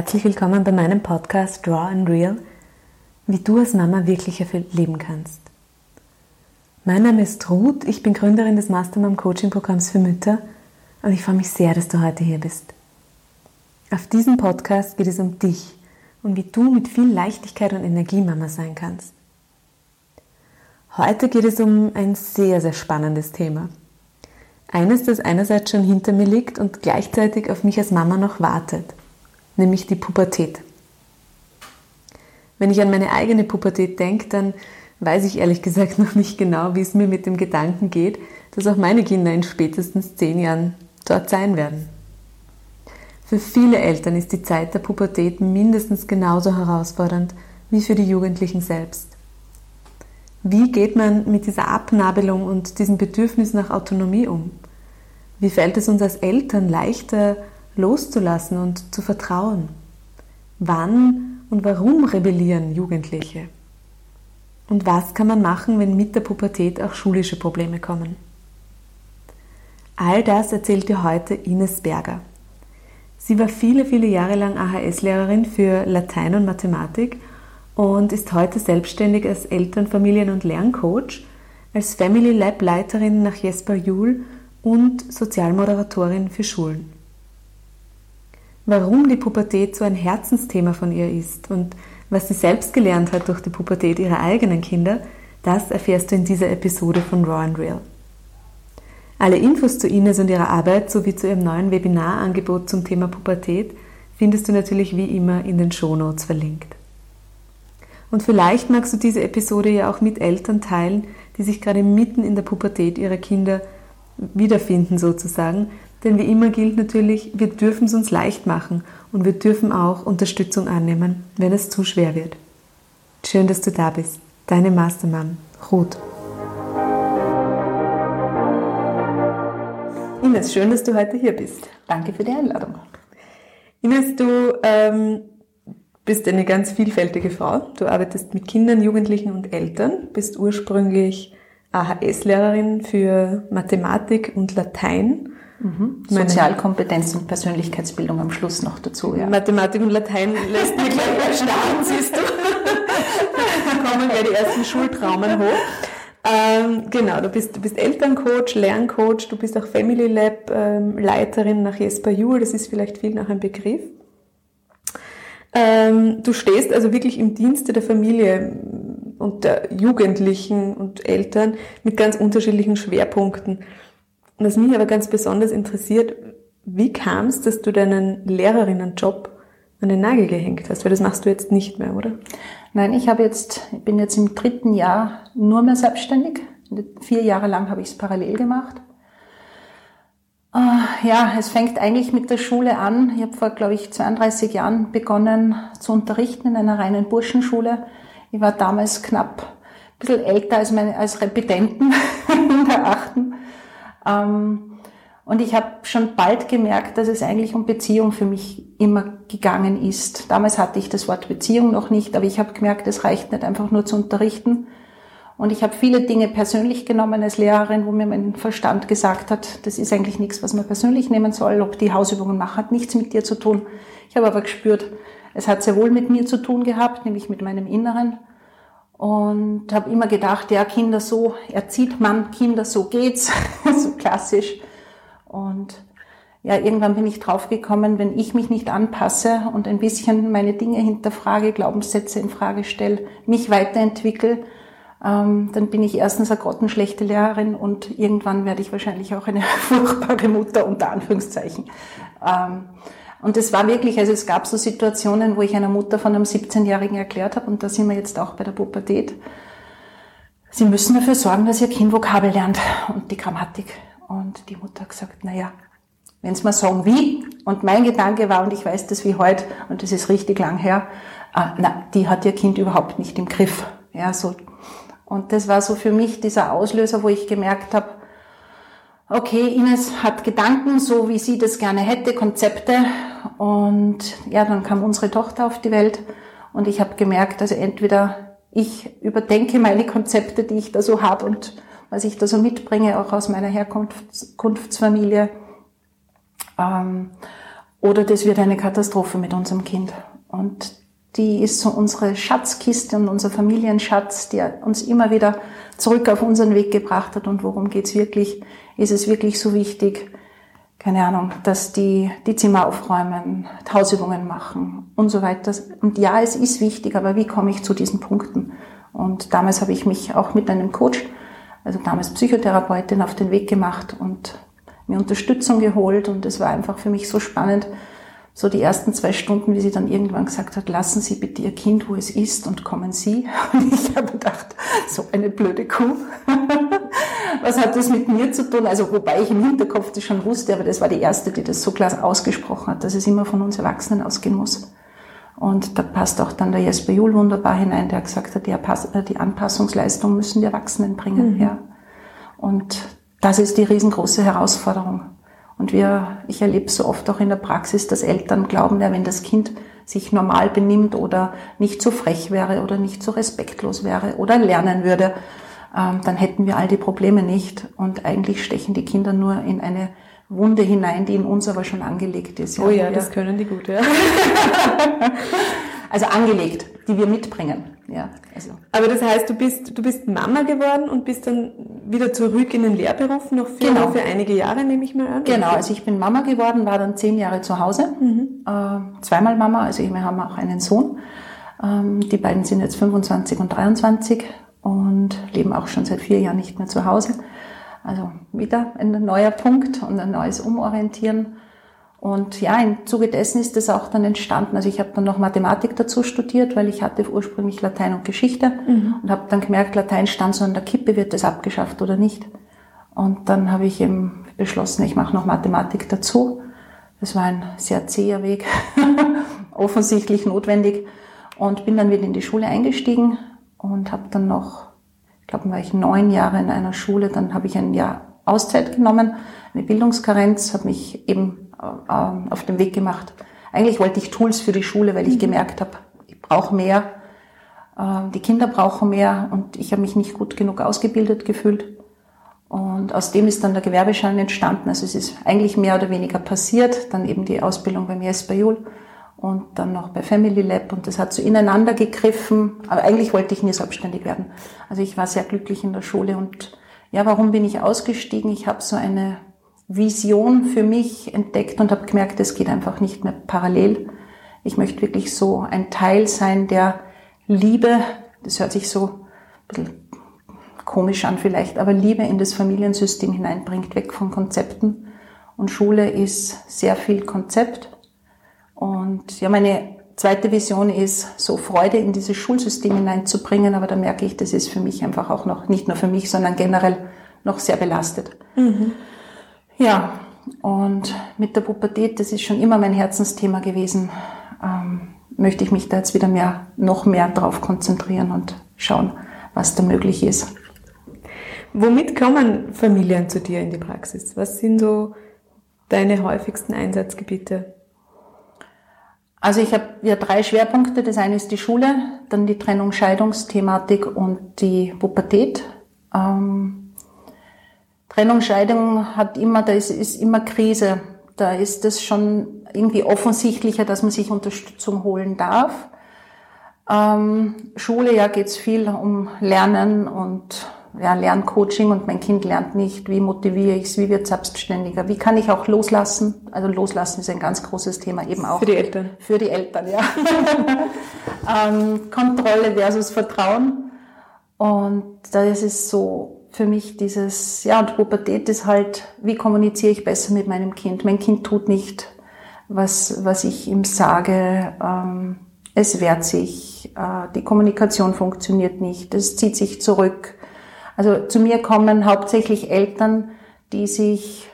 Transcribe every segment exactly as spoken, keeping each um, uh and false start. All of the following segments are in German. herzlich willkommen bei meinem Podcast Raw and Real, wie du als Mama wirklich erfüllt leben kannst. Mein Name ist Ruth, ich bin Gründerin des Mastermom Coaching Programms für Mütter und ich freue mich sehr, dass du heute hier bist. Auf diesem Podcast geht es um dich und wie du mit viel Leichtigkeit und Energie Mama sein kannst. Heute geht es um ein sehr, sehr spannendes Thema. Eines, das einerseits schon hinter mir liegt und gleichzeitig auf mich als Mama noch wartet. Nämlich die Pubertät. Wenn ich an meine eigene Pubertät denke, dann weiß ich ehrlich gesagt noch nicht genau, wie es mir mit dem Gedanken geht, dass auch meine Kinder in spätestens zehn Jahren dort sein werden. Für viele Eltern ist die Zeit der Pubertät mindestens genauso herausfordernd wie für die Jugendlichen selbst. Wie geht man mit dieser Abnabelung und diesem Bedürfnis nach Autonomie um? Wie fällt es uns als Eltern leichter, loszulassen und zu vertrauen? Wann und warum rebellieren Jugendliche? Und was kann man machen, wenn mit der Pubertät auch schulische Probleme kommen? All das erzählt dir heute Ines Berger. Sie war viele, viele Jahre lang A H S-Lehrerin für Latein und Mathematik und ist heute selbstständig als Eltern-, Familien- und Lerncoach, als Family Lab Leiterin nach Jesper Juul und Sozialmoderatorin für Schulen. Warum die Pubertät so ein Herzensthema von ihr ist und was sie selbst gelernt hat durch die Pubertät ihrer eigenen Kinder, das erfährst du in dieser Episode von Raw and Real. Alle Infos zu Ines und ihrer Arbeit sowie zu ihrem neuen Webinarangebot zum Thema Pubertät findest du natürlich wie immer in den Shownotes verlinkt. Und vielleicht magst du diese Episode ja auch mit Eltern teilen, die sich gerade mitten in der Pubertät ihrer Kinder wiederfinden sozusagen. Denn wie immer gilt natürlich, wir dürfen es uns leicht machen und wir dürfen auch Unterstützung annehmen, wenn es zu schwer wird. Schön, dass du da bist. Deine Mastermom, Ruth. Ines, schön, dass du heute hier bist. Danke für die Einladung. Ines, du ähm, bist eine ganz vielfältige Frau. Du arbeitest mit Kindern, Jugendlichen und Eltern, bist ursprünglich A H S-Lehrerin für Mathematik und Latein. Mhm. Sozialkompetenz und Persönlichkeitsbildung am Schluss noch dazu. Ja. Mathematik und Latein lässt mich gleich mal starten, siehst du. Da kommen ja die ersten Schultraumen hoch. Ähm, genau, du bist, du bist Elterncoach, Lerncoach, du bist auch Family Lab ähm, Leiterin nach Jesper Juul, das ist vielleicht vielen auch ein Begriff. Ähm, du stehst also wirklich im Dienste der Familie und der Jugendlichen und Eltern mit ganz unterschiedlichen Schwerpunkten. Was mich aber ganz besonders interessiert, wie kam es, dass du deinen Lehrerinnenjob an den Nagel gehängt hast? Weil das machst du jetzt nicht mehr, oder? Nein, ich habe jetzt, ich bin jetzt im dritten Jahr nur mehr selbstständig. Vier Jahre lang habe ich es parallel gemacht. Ja, es fängt eigentlich mit der Schule an. Ich habe vor, glaube ich, zweiunddreißig Jahren begonnen zu unterrichten in einer reinen Burschenschule. Ich war damals knapp ein bisschen älter als meine, als Repetenten in der achten. Ähm, und ich habe schon bald gemerkt, dass es eigentlich um Beziehung für mich immer gegangen ist. Damals hatte ich das Wort Beziehung noch nicht, aber ich habe gemerkt, es reicht nicht einfach nur zu unterrichten. Und ich habe viele Dinge persönlich genommen als Lehrerin, wo mir mein Verstand gesagt hat, das ist eigentlich nichts, was man persönlich nehmen soll, ob die Hausübungen machen, hat nichts mit dir zu tun. Ich habe aber gespürt, es hat sehr wohl mit mir zu tun gehabt, nämlich mit meinem Inneren. Und habe immer gedacht, ja, Kinder, so erzieht man, Kinder, so geht's, so klassisch. Und ja, irgendwann bin ich draufgekommen, wenn ich mich nicht anpasse und ein bisschen meine Dinge hinterfrage, Glaubenssätze in Frage stelle, mich weiterentwickle, ähm, dann bin ich erstens eine grottenschlechte Lehrerin und irgendwann werde ich wahrscheinlich auch eine furchtbare Mutter, unter Anführungszeichen. Ähm, Und es war wirklich, also es gab so Situationen, wo ich einer Mutter von einem siebzehnjährigen erklärt habe, und da sind wir jetzt auch bei der Pubertät, Sie müssen dafür sorgen, dass Ihr Kind Vokabel lernt und die Grammatik. Und die Mutter hat gesagt, naja, wenn Sie mir sagen, wie, und mein Gedanke war, und ich weiß das wie heute, und das ist richtig lang her, ah, na, die hat ihr Kind überhaupt nicht im Griff. Ja, so. Und das war so für mich dieser Auslöser, wo ich gemerkt habe, okay, Ines hat Gedanken, so wie sie das gerne hätte, Konzepte. Und ja, dann kam unsere Tochter auf die Welt und ich habe gemerkt, also entweder ich überdenke meine Konzepte, die ich da so habe und was ich da so mitbringe, auch aus meiner Herkunftsfamilie. Ähm, oder das wird eine Katastrophe mit unserem Kind. Und die ist so unsere Schatzkiste und unser Familienschatz, der uns immer wieder zurück auf unseren Weg gebracht hat. Und worum geht's wirklich? Ist es wirklich so wichtig? Keine Ahnung, dass die die Zimmer aufräumen, Hausübungen machen und so weiter. Und ja, es ist wichtig, aber wie komme ich zu diesen Punkten? Und damals habe ich mich auch mit einem Coach, also damals Psychotherapeutin, auf den Weg gemacht und mir Unterstützung geholt. Und es war einfach für mich so spannend, so die ersten zwei Stunden, wie sie dann irgendwann gesagt hat, lassen Sie bitte Ihr Kind, wo es ist, und kommen Sie. Und ich habe gedacht, so eine blöde Kuh. Was hat das mit mir zu tun? Also wobei ich im Hinterkopf das schon wusste, aber das war die erste, die das so klar ausgesprochen hat, dass es immer von uns Erwachsenen ausgehen muss. Und da passt auch dann der Jesper Juul wunderbar hinein, der gesagt hat, die, Erpass- die Anpassungsleistung müssen die Erwachsenen bringen. Mhm. Ja. Und das ist die riesengroße Herausforderung. Und wir, ich erlebe so oft auch in der Praxis, dass Eltern glauben, ja, wenn das Kind sich normal benimmt oder nicht so frech wäre oder nicht so respektlos wäre oder lernen würde, ähm, dann hätten wir all die Probleme nicht. Und eigentlich stechen die Kinder nur in eine Wunde hinein, die in uns aber schon angelegt ist. Ja. Oh ja, das können die gut, ja. Also angelegt, die wir mitbringen. Ja, also. Aber das heißt, du bist du bist Mama geworden und bist dann wieder zurück in den Lehrberuf, noch für, genau. für einige Jahre, nehme ich mal an. Genau, also ich bin Mama geworden, war dann zehn Jahre zu Hause, mhm. äh, zweimal Mama, also wir haben auch einen Sohn. Ähm, die beiden sind jetzt fünfundzwanzig und dreiundzwanzig und leben auch schon seit vier Jahren nicht mehr zu Hause. Also wieder ein neuer Punkt und ein neues Umorientieren. Und ja, im Zuge dessen ist das auch dann entstanden. Also ich habe dann noch Mathematik dazu studiert, weil ich hatte ursprünglich Latein und Geschichte mhm. und habe dann gemerkt, Latein stand so an der Kippe, wird das abgeschafft oder nicht. Und dann habe ich eben beschlossen, ich mache noch Mathematik dazu. Das war ein sehr zäher Weg, offensichtlich notwendig. Und bin dann wieder in die Schule eingestiegen und habe dann noch... Ich glaube, war ich neun Jahre in einer Schule, dann habe ich ein Jahr Auszeit genommen, eine Bildungskarenz, habe mich eben äh, auf den Weg gemacht. Eigentlich wollte ich Tools für die Schule, weil ich gemerkt habe, ich brauche mehr, äh, die Kinder brauchen mehr und ich habe mich nicht gut genug ausgebildet gefühlt. Und aus dem ist dann der Gewerbeschein entstanden. Also es ist eigentlich mehr oder weniger passiert, dann eben die Ausbildung beim Jesper Juul und dann noch bei Family Lab und das hat so ineinander gegriffen, aber eigentlich wollte ich nie selbstständig werden. Also ich war sehr glücklich in der Schule und ja, warum bin ich ausgestiegen? Ich habe so eine Vision für mich entdeckt und habe gemerkt, es geht einfach nicht mehr parallel. Ich möchte wirklich so ein Teil sein der Liebe, das hört sich so ein bisschen komisch an vielleicht, aber Liebe in das Familiensystem hineinbringt, weg von Konzepten. Und Schule ist sehr viel Konzept. Und ja, meine zweite Vision ist, so Freude in dieses Schulsystem hineinzubringen, aber da merke ich, das ist für mich einfach auch noch, nicht nur für mich, sondern generell noch sehr belastet. Mhm. Ja, und mit der Pubertät, das ist schon immer mein Herzensthema gewesen, ähm, möchte ich mich da jetzt wieder mehr, noch mehr drauf konzentrieren und schauen, was da möglich ist. Womit kommen Familien zu dir in die Praxis? Was sind so deine häufigsten Einsatzgebiete? Also ich habe ja drei Schwerpunkte. Das eine ist die Schule, dann die Trennung-Scheidungsthematik und die Pubertät. Ähm, Trennung-Scheidung hat immer, da ist, ist immer Krise. Da ist es schon irgendwie offensichtlicher, dass man sich Unterstützung holen darf. Ähm, Schule, ja, geht's viel um Lernen und ja, Lerncoaching und mein Kind lernt nicht, wie motiviere ich es, wie wird es selbstständiger, wie kann ich auch loslassen, also loslassen ist ein ganz großes Thema eben auch. Für die Eltern. Für die Eltern, ja. ähm, Kontrolle versus Vertrauen und das ist so für mich dieses, ja und Pubertät ist halt, wie kommuniziere ich besser mit meinem Kind, mein Kind tut nicht, was, was ich ihm sage, ähm, es wehrt sich, äh, die Kommunikation funktioniert nicht, es zieht sich zurück. Also zu mir kommen hauptsächlich Eltern, die sich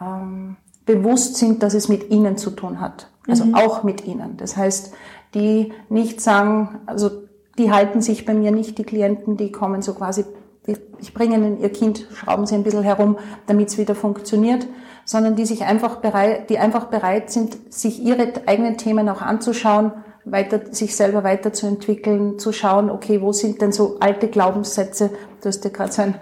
ähm, bewusst sind, dass es mit ihnen zu tun hat. Also mhm. auch mit ihnen. Das heißt, die nicht sagen, also die halten sich bei mir nicht, die Klienten, die kommen so quasi, die, ich bringe ihnen ihr Kind, schrauben sie ein bisschen herum, damit es wieder funktioniert, sondern die sich einfach bereit, die einfach bereit sind, sich ihre eigenen Themen auch anzuschauen, weiter, sich selber weiterzuentwickeln, zu schauen, okay, wo sind denn so alte Glaubenssätze? Du hast ja gerade so ein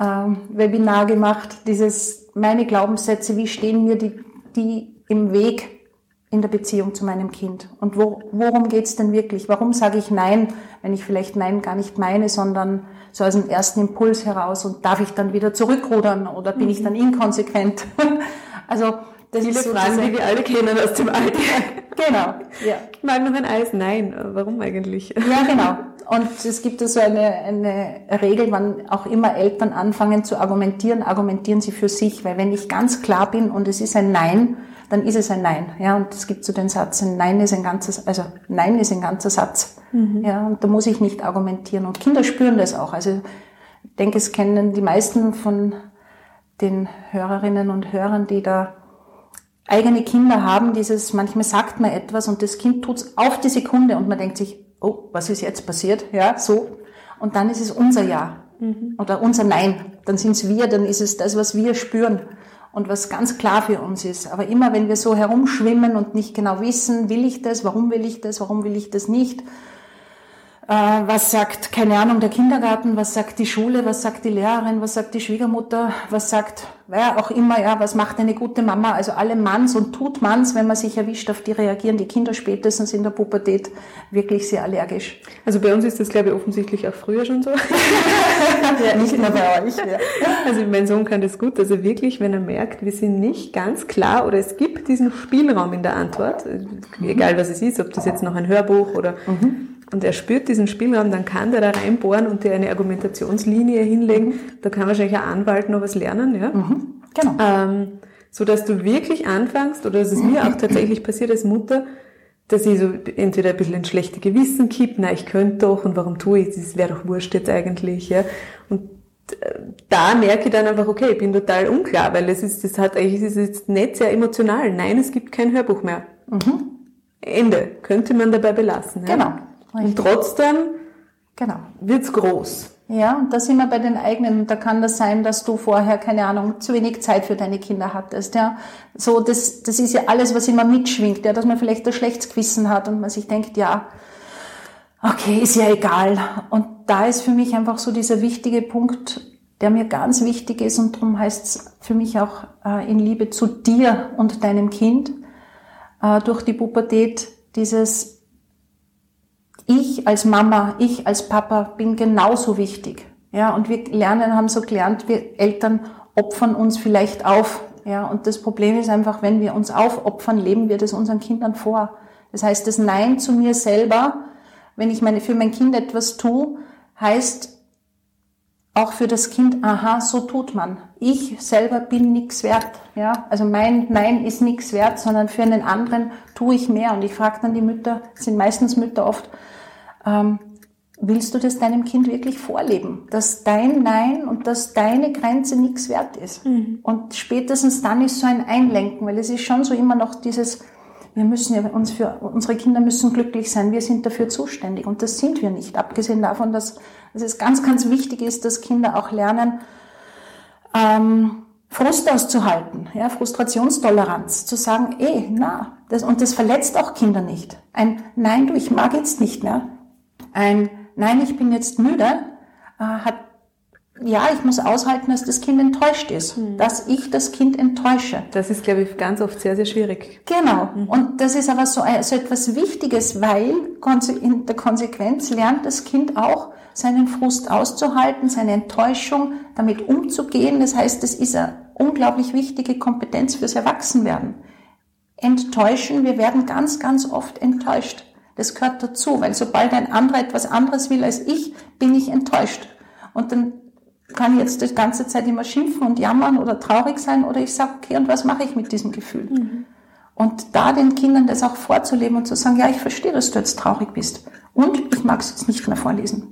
ähm, Webinar gemacht, dieses, meine Glaubenssätze, wie stehen mir die, die im Weg, in der Beziehung zu meinem Kind? Und wo, worum geht's denn wirklich? Warum sage ich Nein, wenn ich vielleicht Nein gar nicht meine, sondern so aus dem ersten Impuls heraus, und darf ich dann wieder zurückrudern oder bin mhm. ich dann inkonsequent? Also das Viele ist Fragen, die wir alle kennen aus dem Alltag. Genau. Ja. Ich mag noch ein Eis, nein, warum eigentlich? Ja, genau. Und es gibt so also eine, eine Regel, wann auch immer Eltern anfangen zu argumentieren, argumentieren sie für sich, weil wenn ich ganz klar bin und es ist ein Nein, dann ist es ein Nein. Ja, und es gibt so den Satz, ein Nein ist ein ganzes, also Nein ist ein ganzer Satz. Mhm. Ja, und da muss ich nicht argumentieren. Und Kinder spüren das auch. Also ich denke, es kennen die meisten von den Hörerinnen und Hörern, die da eigene Kinder haben, dieses, manchmal sagt man etwas und das Kind tut's auf die Sekunde und man denkt sich, oh, was ist jetzt passiert? Ja, so. Und dann ist es unser Ja mhm. oder unser Nein. Dann sind's wir, dann ist es das, was wir spüren und was ganz klar für uns ist. Aber immer, wenn wir so herumschwimmen und nicht genau wissen, will ich das, warum will ich das, warum will ich das nicht, äh, was sagt, keine Ahnung, der Kindergarten, was sagt die Schule, was sagt die Lehrerin, was sagt die Schwiegermutter, was sagt, wer auch immer, ja, was macht eine gute Mama? Also alle Manns und Tut-Manns, wenn man sich erwischt, auf die reagieren die Kinder spätestens in der Pubertät wirklich sehr allergisch. Also bei uns ist das, glaube ich, offensichtlich auch früher schon so. Ja, nicht nur bei euch. Ja. Also mein Sohn kann das gut, also wirklich, wenn er merkt, wir sind nicht ganz klar oder es gibt diesen Spielraum in der Antwort, egal was es ist, ob das jetzt noch ein Hörbuch oder... Mhm. Und er spürt diesen Spielraum, dann kann der da reinbohren und dir eine Argumentationslinie hinlegen. Da kann wahrscheinlich ein Anwalt noch was lernen, ja? Mhm, genau. Ähm, so dass du wirklich anfängst, oder es ist mir auch tatsächlich passiert als Mutter, dass ich so entweder ein bisschen ins schlechte Gewissen kippe, na, ich könnte doch und warum tue ich das, das wäre doch wurscht jetzt eigentlich, ja? Und da merke ich dann einfach, okay, ich bin total unklar, weil es ist, das hat eigentlich, es ist jetzt nicht sehr emotional. Nein, es gibt kein Hörbuch mehr. Mhm. Ende. Könnte man dabei belassen, ja? Genau. Und trotzdem genau. wird's groß. Ja, und da sind wir bei den eigenen. Da kann das sein, dass du vorher, keine Ahnung, zu wenig Zeit für deine Kinder hattest. Ja, so das, das ist ja alles, was immer mitschwingt. Ja, dass man vielleicht ein schlechtes Gewissen hat und man sich denkt, ja, okay, ist ja egal. Und da ist für mich einfach so dieser wichtige Punkt, der mir ganz wichtig ist und darum heißt es für mich auch äh, in Liebe zu dir und deinem Kind äh, durch die Pubertät dieses Ich als Mama, ich als Papa bin genauso wichtig. Ja, und wir lernen, haben so gelernt, wir Eltern opfern uns vielleicht auf. Ja, und das Problem ist einfach, wenn wir uns aufopfern, leben wir das unseren Kindern vor. Das heißt, das Nein zu mir selber, wenn ich meine, für mein Kind etwas tue, heißt auch für das Kind, aha, so tut man. Ich selber bin nichts wert. Ja, also mein Nein ist nichts wert, sondern für einen anderen tue ich mehr. Und ich frage dann die Mütter, sind meistens Mütter oft, Ähm, willst du das deinem Kind wirklich vorleben, dass dein Nein und dass deine Grenze nichts wert ist? Mhm. Und spätestens dann ist so ein Einlenken, weil es ist schon so immer noch dieses, wir müssen ja uns für, unsere Kinder müssen glücklich sein, wir sind dafür zuständig und das sind wir nicht, abgesehen davon, dass, dass es ganz, ganz wichtig ist, dass Kinder auch lernen, ähm, Frust auszuhalten, ja, Frustrationstoleranz, zu sagen, eh, na, das, und das verletzt auch Kinder nicht. Ein Nein, du, ich mag jetzt nicht mehr. Ein Nein, ich bin jetzt müde, äh, hat, ja, ich muss aushalten, dass das Kind enttäuscht ist, mhm. dass ich das Kind enttäusche. Das ist, glaube ich, ganz oft sehr, sehr schwierig. Genau. Mhm. Und das ist aber so, so etwas Wichtiges, weil in der Konsequenz lernt das Kind auch, seinen Frust auszuhalten, seine Enttäuschung, damit umzugehen. Das heißt, es ist eine unglaublich wichtige Kompetenz fürs Erwachsenwerden. Enttäuschen, wir werden ganz, ganz oft enttäuscht. Das gehört dazu, weil sobald ein anderer etwas anderes will als ich, bin ich enttäuscht. Und dann kann ich jetzt die ganze Zeit immer schimpfen und jammern oder traurig sein oder ich sage, okay, und was mache ich mit diesem Gefühl? Mhm. Und da den Kindern das auch vorzuleben und zu sagen, ja, ich verstehe, dass du jetzt traurig bist und ich mag es jetzt nicht mehr vorlesen.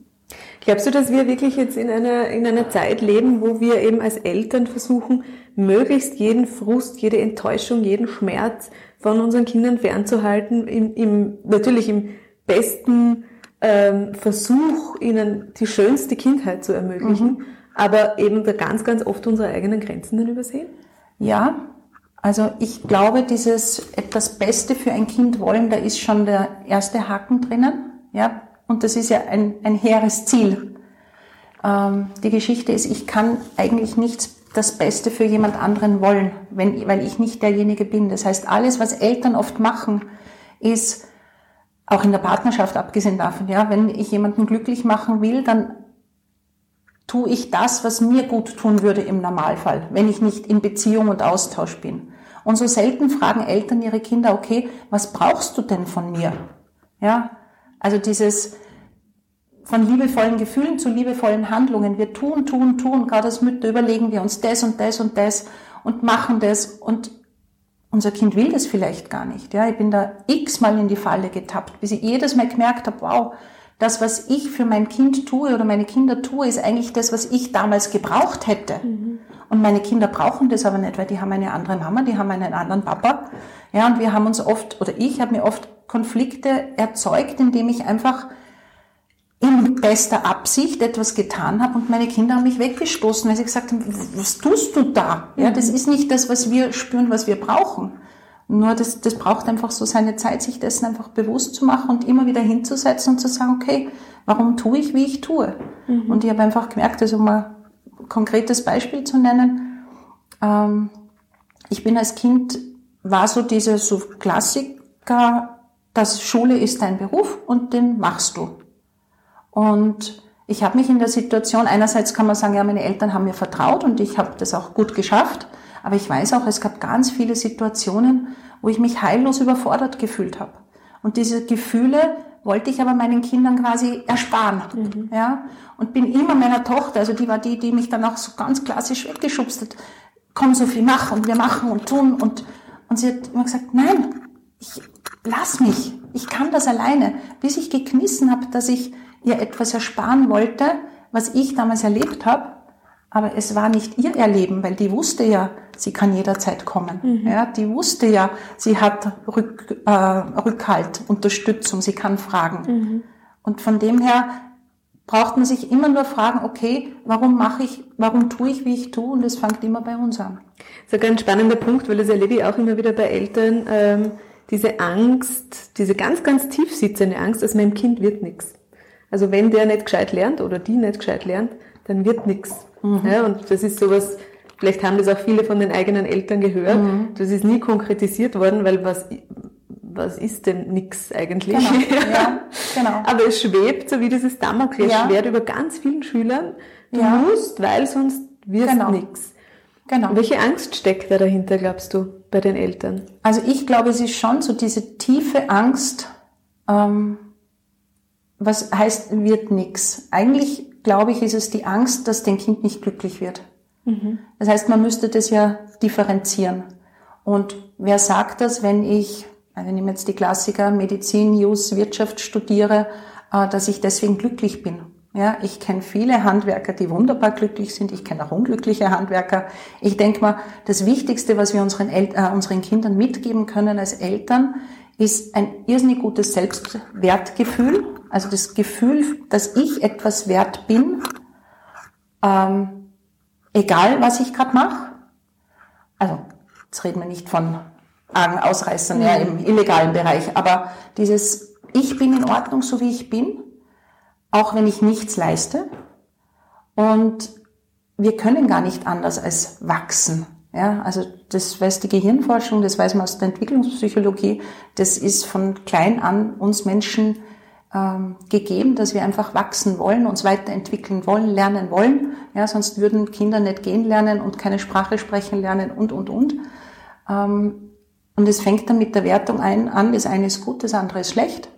Glaubst du, dass wir wirklich jetzt in einer, in einer Zeit leben, wo wir eben als Eltern versuchen, möglichst jeden Frust, jede Enttäuschung, jeden Schmerz von unseren Kindern fernzuhalten, im, im, natürlich im besten ähm, Versuch, ihnen die schönste Kindheit zu ermöglichen, mhm. aber eben da ganz, ganz oft unsere eigenen Grenzen dann übersehen? Ja, also ich glaube, dieses das Beste für ein Kind wollen, da ist schon der erste Haken drinnen, ja. Und das ist ja ein, ein hehres Ziel. Ähm, die Geschichte ist, ich kann eigentlich nichts das Beste für jemand anderen wollen, wenn, weil ich nicht derjenige bin. Das heißt, alles, was Eltern oft machen, ist, auch in der Partnerschaft abgesehen davon, ja, wenn ich jemanden glücklich machen will, dann tue ich das, was mir gut tun würde im Normalfall, wenn ich nicht in Beziehung und Austausch bin. Und so selten fragen Eltern ihre Kinder, okay, was brauchst du denn von mir? Ja, also dieses von liebevollen Gefühlen zu liebevollen Handlungen. Wir tun, tun, tun. Gerade als Mütter überlegen wir uns das und das und das und machen das. Und unser Kind will das vielleicht gar nicht. Ja, ich bin da x-mal in die Falle getappt, bis ich jedes Mal gemerkt habe, wow, das, was ich für mein Kind tue oder meine Kinder tue, ist eigentlich das, was ich damals gebraucht hätte. Mhm. Und meine Kinder brauchen das aber nicht, weil die haben eine andere Mama, die haben einen anderen Papa. Ja, und wir haben uns oft, oder ich habe mir oft Konflikte erzeugt, indem ich einfach in bester Absicht etwas getan habe und meine Kinder haben mich weggestoßen, weil sie gesagt haben, was tust du da? Ja, das ist nicht das, was wir spüren, was wir brauchen. Nur das, das braucht einfach so seine Zeit, sich dessen einfach bewusst zu machen und immer wieder hinzusetzen und zu sagen, okay, warum tue ich, wie ich tue? Mhm. Und ich habe einfach gemerkt, also um ein konkretes Beispiel zu nennen, ähm, ich bin als Kind, war so dieser so Klassiker, dass Schule ist dein Beruf und den machst du. Und ich habe mich in der Situation, einerseits kann man sagen, ja, meine Eltern haben mir vertraut und ich habe das auch gut geschafft, aber ich weiß auch, es gab ganz viele Situationen, wo ich mich heillos überfordert gefühlt habe. Und diese Gefühle wollte ich aber meinen Kindern quasi ersparen. Mhm. Ja? Und bin immer meiner Tochter, also die war die, die mich dann auch so ganz klassisch weggeschubst hat, komm Sophie, mach und wir machen und tun. Und, und sie hat immer gesagt, nein, ich lass mich, ich kann das alleine. Bis ich gekniffen habe, dass ich ihr etwas ersparen wollte, was ich damals erlebt habe, aber es war nicht ihr Erleben, weil die wusste ja, sie kann jederzeit kommen. Mhm. Ja, die wusste ja, sie hat Rück, äh, Rückhalt, Unterstützung, sie kann fragen. Mhm. Und von dem her braucht man sich immer nur fragen, okay, warum mache ich, warum tue ich, wie ich tue, und das fängt immer bei uns an. Das ist ein ganz spannender Punkt, weil das erlebe ich auch immer wieder bei Eltern, ähm, diese Angst, diese ganz, ganz tief sitzende Angst, aus meinem Kind wird nichts. Also wenn der nicht gescheit lernt oder die nicht gescheit lernt, dann wird nichts. Mhm. Ja, und das ist sowas, vielleicht haben das auch viele von den eigenen Eltern gehört, mhm. das ist nie konkretisiert worden, weil was, was ist denn nichts eigentlich? Genau. Ja, genau. Aber es schwebt, so wie dieses Damoklesschwert, ja, über ganz vielen Schülern. Du ja. musst, weil sonst wirst genau. nichts. Genau. Welche Angst steckt da dahinter, glaubst du, bei den Eltern? Also ich glaube, es ist schon so diese tiefe Angst, ähm, was heißt, wird nichts? Eigentlich, glaube ich, ist es die Angst, dass dein Kind nicht glücklich wird. Mhm. Das heißt, man müsste das ja differenzieren. Und wer sagt das, wenn ich, also ich nehme jetzt die Klassiker, Medizin, Jus, Wirtschaft studiere, dass ich deswegen glücklich bin? Ja, ich kenne viele Handwerker, die wunderbar glücklich sind. Ich kenne auch unglückliche Handwerker. Ich denke mal, das Wichtigste, was wir unseren, El- äh, unseren Kindern mitgeben können als Eltern, ist ein irrsinnig gutes Selbstwertgefühl. Also das Gefühl, dass ich etwas wert bin, ähm, egal was ich gerade mache. Also jetzt reden wir nicht von argen Ausreißern ja, im illegalen Bereich, aber dieses ich bin in Ordnung, so wie ich bin, auch wenn ich nichts leiste. Und wir können gar nicht anders als wachsen. Ja, also das weiß die Gehirnforschung, das weiß man aus der Entwicklungspsychologie, das ist von klein an uns Menschen ähm, gegeben, dass wir einfach wachsen wollen, uns weiterentwickeln wollen, lernen wollen. Ja, sonst würden Kinder nicht gehen lernen und keine Sprache sprechen lernen und, und, und. Ähm, und es fängt dann mit der Wertung ein, an, das eine ist gut, das andere ist schlecht.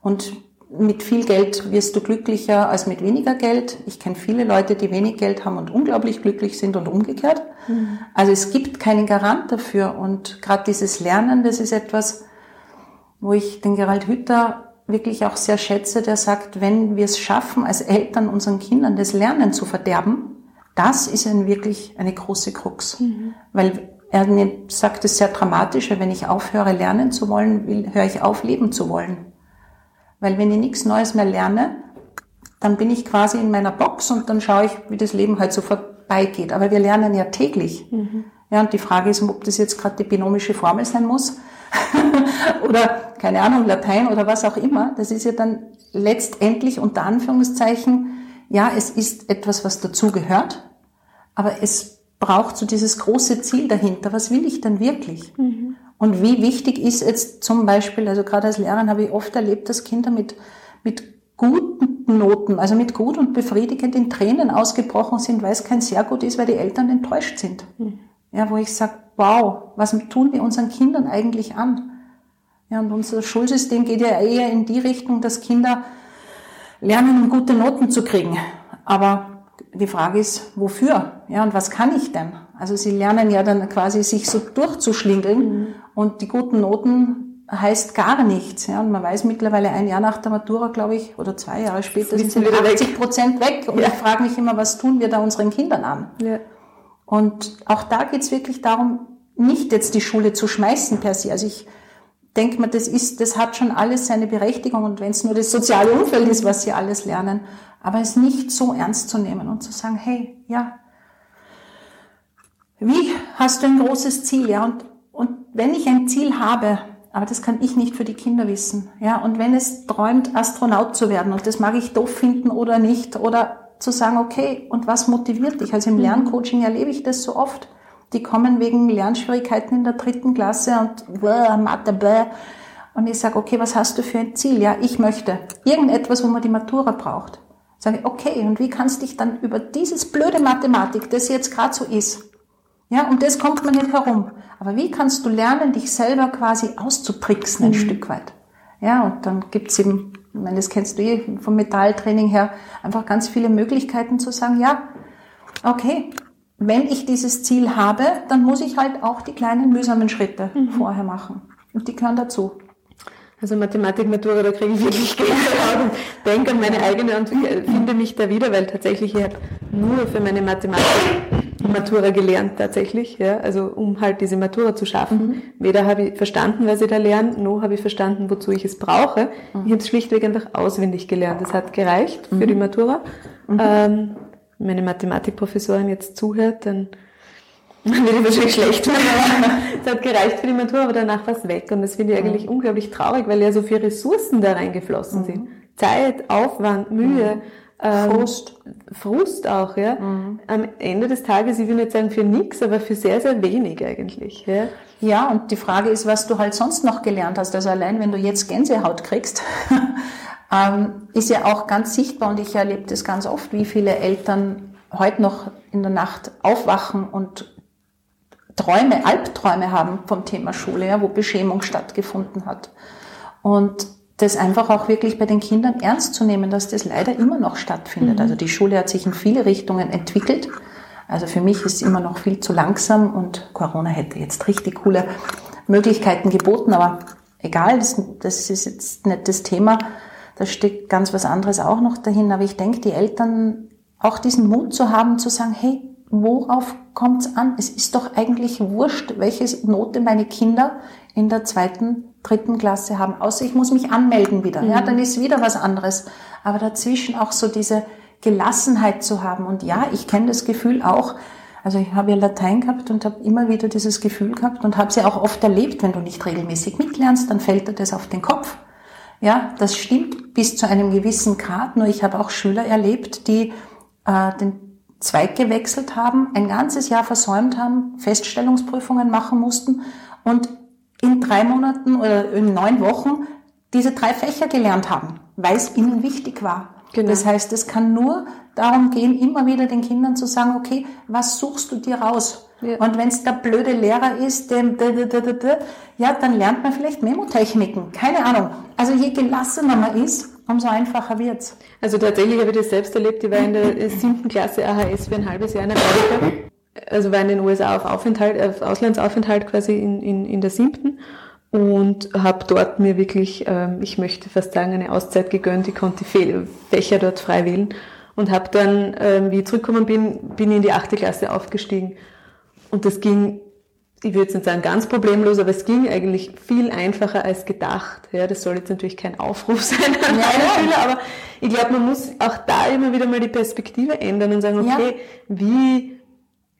Und mit viel Geld wirst du glücklicher als mit weniger Geld. Ich kenne viele Leute, die wenig Geld haben und unglaublich glücklich sind und umgekehrt. Mhm. Also es gibt keinen Garant dafür. Und gerade dieses Lernen, das ist etwas, wo ich den Gerald Hütter wirklich auch sehr schätze, der sagt, wenn wir es schaffen, als Eltern unseren Kindern das Lernen zu verderben, das ist ein wirklich eine große Krux. Mhm. Weil er sagt es sehr dramatisch, wenn ich aufhöre, lernen zu wollen, höre ich auf, leben zu wollen. Weil wenn ich nichts Neues mehr lerne, dann bin ich quasi in meiner Box und dann schaue ich, wie das Leben halt so vorbeigeht. Aber wir lernen ja täglich. Mhm. Ja, und die Frage ist, ob das jetzt gerade die binomische Formel sein muss oder, keine Ahnung, Latein oder was auch immer. Das ist ja dann letztendlich unter Anführungszeichen, ja, es ist etwas, was dazugehört, aber es braucht so dieses große Ziel dahinter. Was will ich denn wirklich? Mhm. Und wie wichtig ist jetzt zum Beispiel, also gerade als Lehrerin habe ich oft erlebt, dass Kinder mit, mit guten Noten, also mit gut und befriedigend in Tränen ausgebrochen sind, weil es kein sehr gut ist, weil die Eltern enttäuscht sind. Mhm. Ja, wo ich sage, wow, was tun wir unseren Kindern eigentlich an? Ja, und unser Schulsystem geht ja eher in die Richtung, dass Kinder lernen, um gute Noten zu kriegen. Aber die Frage ist, wofür? Ja, und was kann ich denn? Also sie lernen ja dann quasi, sich so durchzuschlingeln, mhm. und die guten Noten heißt gar nichts. Ja, und man weiß mittlerweile ein Jahr nach der Matura, glaube ich, oder zwei Jahre später, sind achtzig Prozent weg. Und ja. Ich frage mich immer, was tun wir da unseren Kindern an? Ja. Und auch da geht's wirklich darum, nicht jetzt die Schule zu schmeißen per se. Also ich denke mir, das ist, das hat schon alles seine Berechtigung. Und wenn es nur das soziale Umfeld ist, was sie alles lernen, aber es nicht so ernst zu nehmen und zu sagen, hey, ja, wie hast du ein großes Ziel? Ja, und, und wenn ich ein Ziel habe, aber das kann ich nicht für die Kinder wissen. Ja, und wenn es träumt, Astronaut zu werden, und das mag ich doof finden oder nicht, oder zu sagen, okay, und was motiviert dich? Also im Lerncoaching erlebe ich das so oft. Die kommen wegen Lernschwierigkeiten in der dritten Klasse und bläh, Mathe, bläh. Und ich sage, okay, was hast du für ein Ziel? Ja, ich möchte irgendetwas, wo man die Matura braucht. Sage ich, okay, und wie kannst du dich dann über dieses blöde Mathematik, das jetzt gerade so ist, ja, um das kommt man nicht herum, aber wie kannst du lernen, dich selber quasi auszutricksen ein mhm. Stück weit? Ja, und dann gibt's eben, ich meine, das kennst du eh vom Metalltraining her, einfach ganz viele Möglichkeiten zu sagen, ja, okay, wenn ich dieses Ziel habe, dann muss ich halt auch die kleinen mühsamen Schritte mhm. vorher machen. Und die gehören dazu. Also Mathematik-Matura, da kriege ich wirklich Gänsehaut und denke an meine eigene und finde mich da wieder, weil tatsächlich ich habe nur für meine Mathematik-Matura gelernt, tatsächlich, ja, also um halt diese Matura zu schaffen. Mhm. Weder habe ich verstanden, was ich da lerne, noch habe ich verstanden, wozu ich es brauche. Mhm. Ich habe es schlichtweg einfach auswendig gelernt. Das hat gereicht mhm. für die Matura. Mhm. Ähm, wenn meine Mathematikprofessorin jetzt zuhört, dann würde ich wahrscheinlich schlecht tun. Es hat gereicht für die Matura, aber danach war es weg. Und das finde ich eigentlich mhm. unglaublich traurig, weil ja so viele Ressourcen da reingeflossen mhm. sind. Zeit, Aufwand, Mühe. Mhm. Ähm, Frust. Frust auch, ja. Mhm. Am Ende des Tages, ich will nicht sagen für nichts, aber für sehr, sehr wenig eigentlich. Ja. Ja, und die Frage ist, was du halt sonst noch gelernt hast. Also allein, wenn du jetzt Gänsehaut kriegst, ähm, ist ja auch ganz sichtbar. Und ich erlebe das ganz oft, wie viele Eltern heute noch in der Nacht aufwachen und Träume, Albträume haben vom Thema Schule, ja, wo Beschämung stattgefunden hat. Und das einfach auch wirklich bei den Kindern ernst zu nehmen, dass das leider immer noch stattfindet. Mhm. Also die Schule hat sich in viele Richtungen entwickelt. Also für mich ist es immer noch viel zu langsam und Corona hätte jetzt richtig coole Möglichkeiten geboten, aber egal, das, das ist jetzt nicht das Thema. Da steckt ganz was anderes auch noch dahin. Aber ich denke, die Eltern auch diesen Mut zu haben, zu sagen, hey, worauf kommt's an? Es ist doch eigentlich wurscht, welche Note meine Kinder in der zweiten, dritten Klasse haben. Außer ich muss mich anmelden wieder. Mhm. Ja, dann ist wieder was anderes. Aber dazwischen auch so diese Gelassenheit zu haben. Und ja, ich kenne das Gefühl auch. Also ich habe ja Latein gehabt und habe immer wieder dieses Gefühl gehabt und habe es ja auch oft erlebt, wenn du nicht regelmäßig mitlernst, dann fällt dir das auf den Kopf. Ja, das stimmt bis zu einem gewissen Grad. Nur ich habe auch Schüler erlebt, die äh, den Zweig gewechselt haben, ein ganzes Jahr versäumt haben, Feststellungsprüfungen machen mussten und in drei Monaten oder in neun Wochen diese drei Fächer gelernt haben, weil es ihnen wichtig war. Genau. Das heißt, es kann nur darum gehen, immer wieder den Kindern zu sagen, okay, was suchst du dir raus? Ja. Und wenn es der blöde Lehrer ist, dem, d, d, d, d, d, ja, dann lernt man vielleicht Memotechniken, keine Ahnung. Also je gelassener man ist, umso einfacher wird's. Also tatsächlich habe ich das selbst erlebt. Ich war in der siebten Klasse A H S für ein halbes Jahr in Amerika. Also war in den U S A auf Aufenthalt, auf Auslandsaufenthalt quasi in, in, in der siebten. Und habe dort mir wirklich, ähm, ich möchte fast sagen, eine Auszeit gegönnt. Ich konnte die Fächer dort frei wählen. Und habe dann, ähm, wie ich zurückgekommen bin, bin ich in die achte Klasse aufgestiegen. Und das ging, ich würde jetzt nicht sagen ganz problemlos, aber es ging eigentlich viel einfacher als gedacht. Ja, das soll jetzt natürlich kein Aufruf sein an alle Schüler, aber ich glaube, man muss auch da immer wieder mal die Perspektive ändern und sagen, okay, ja. wie,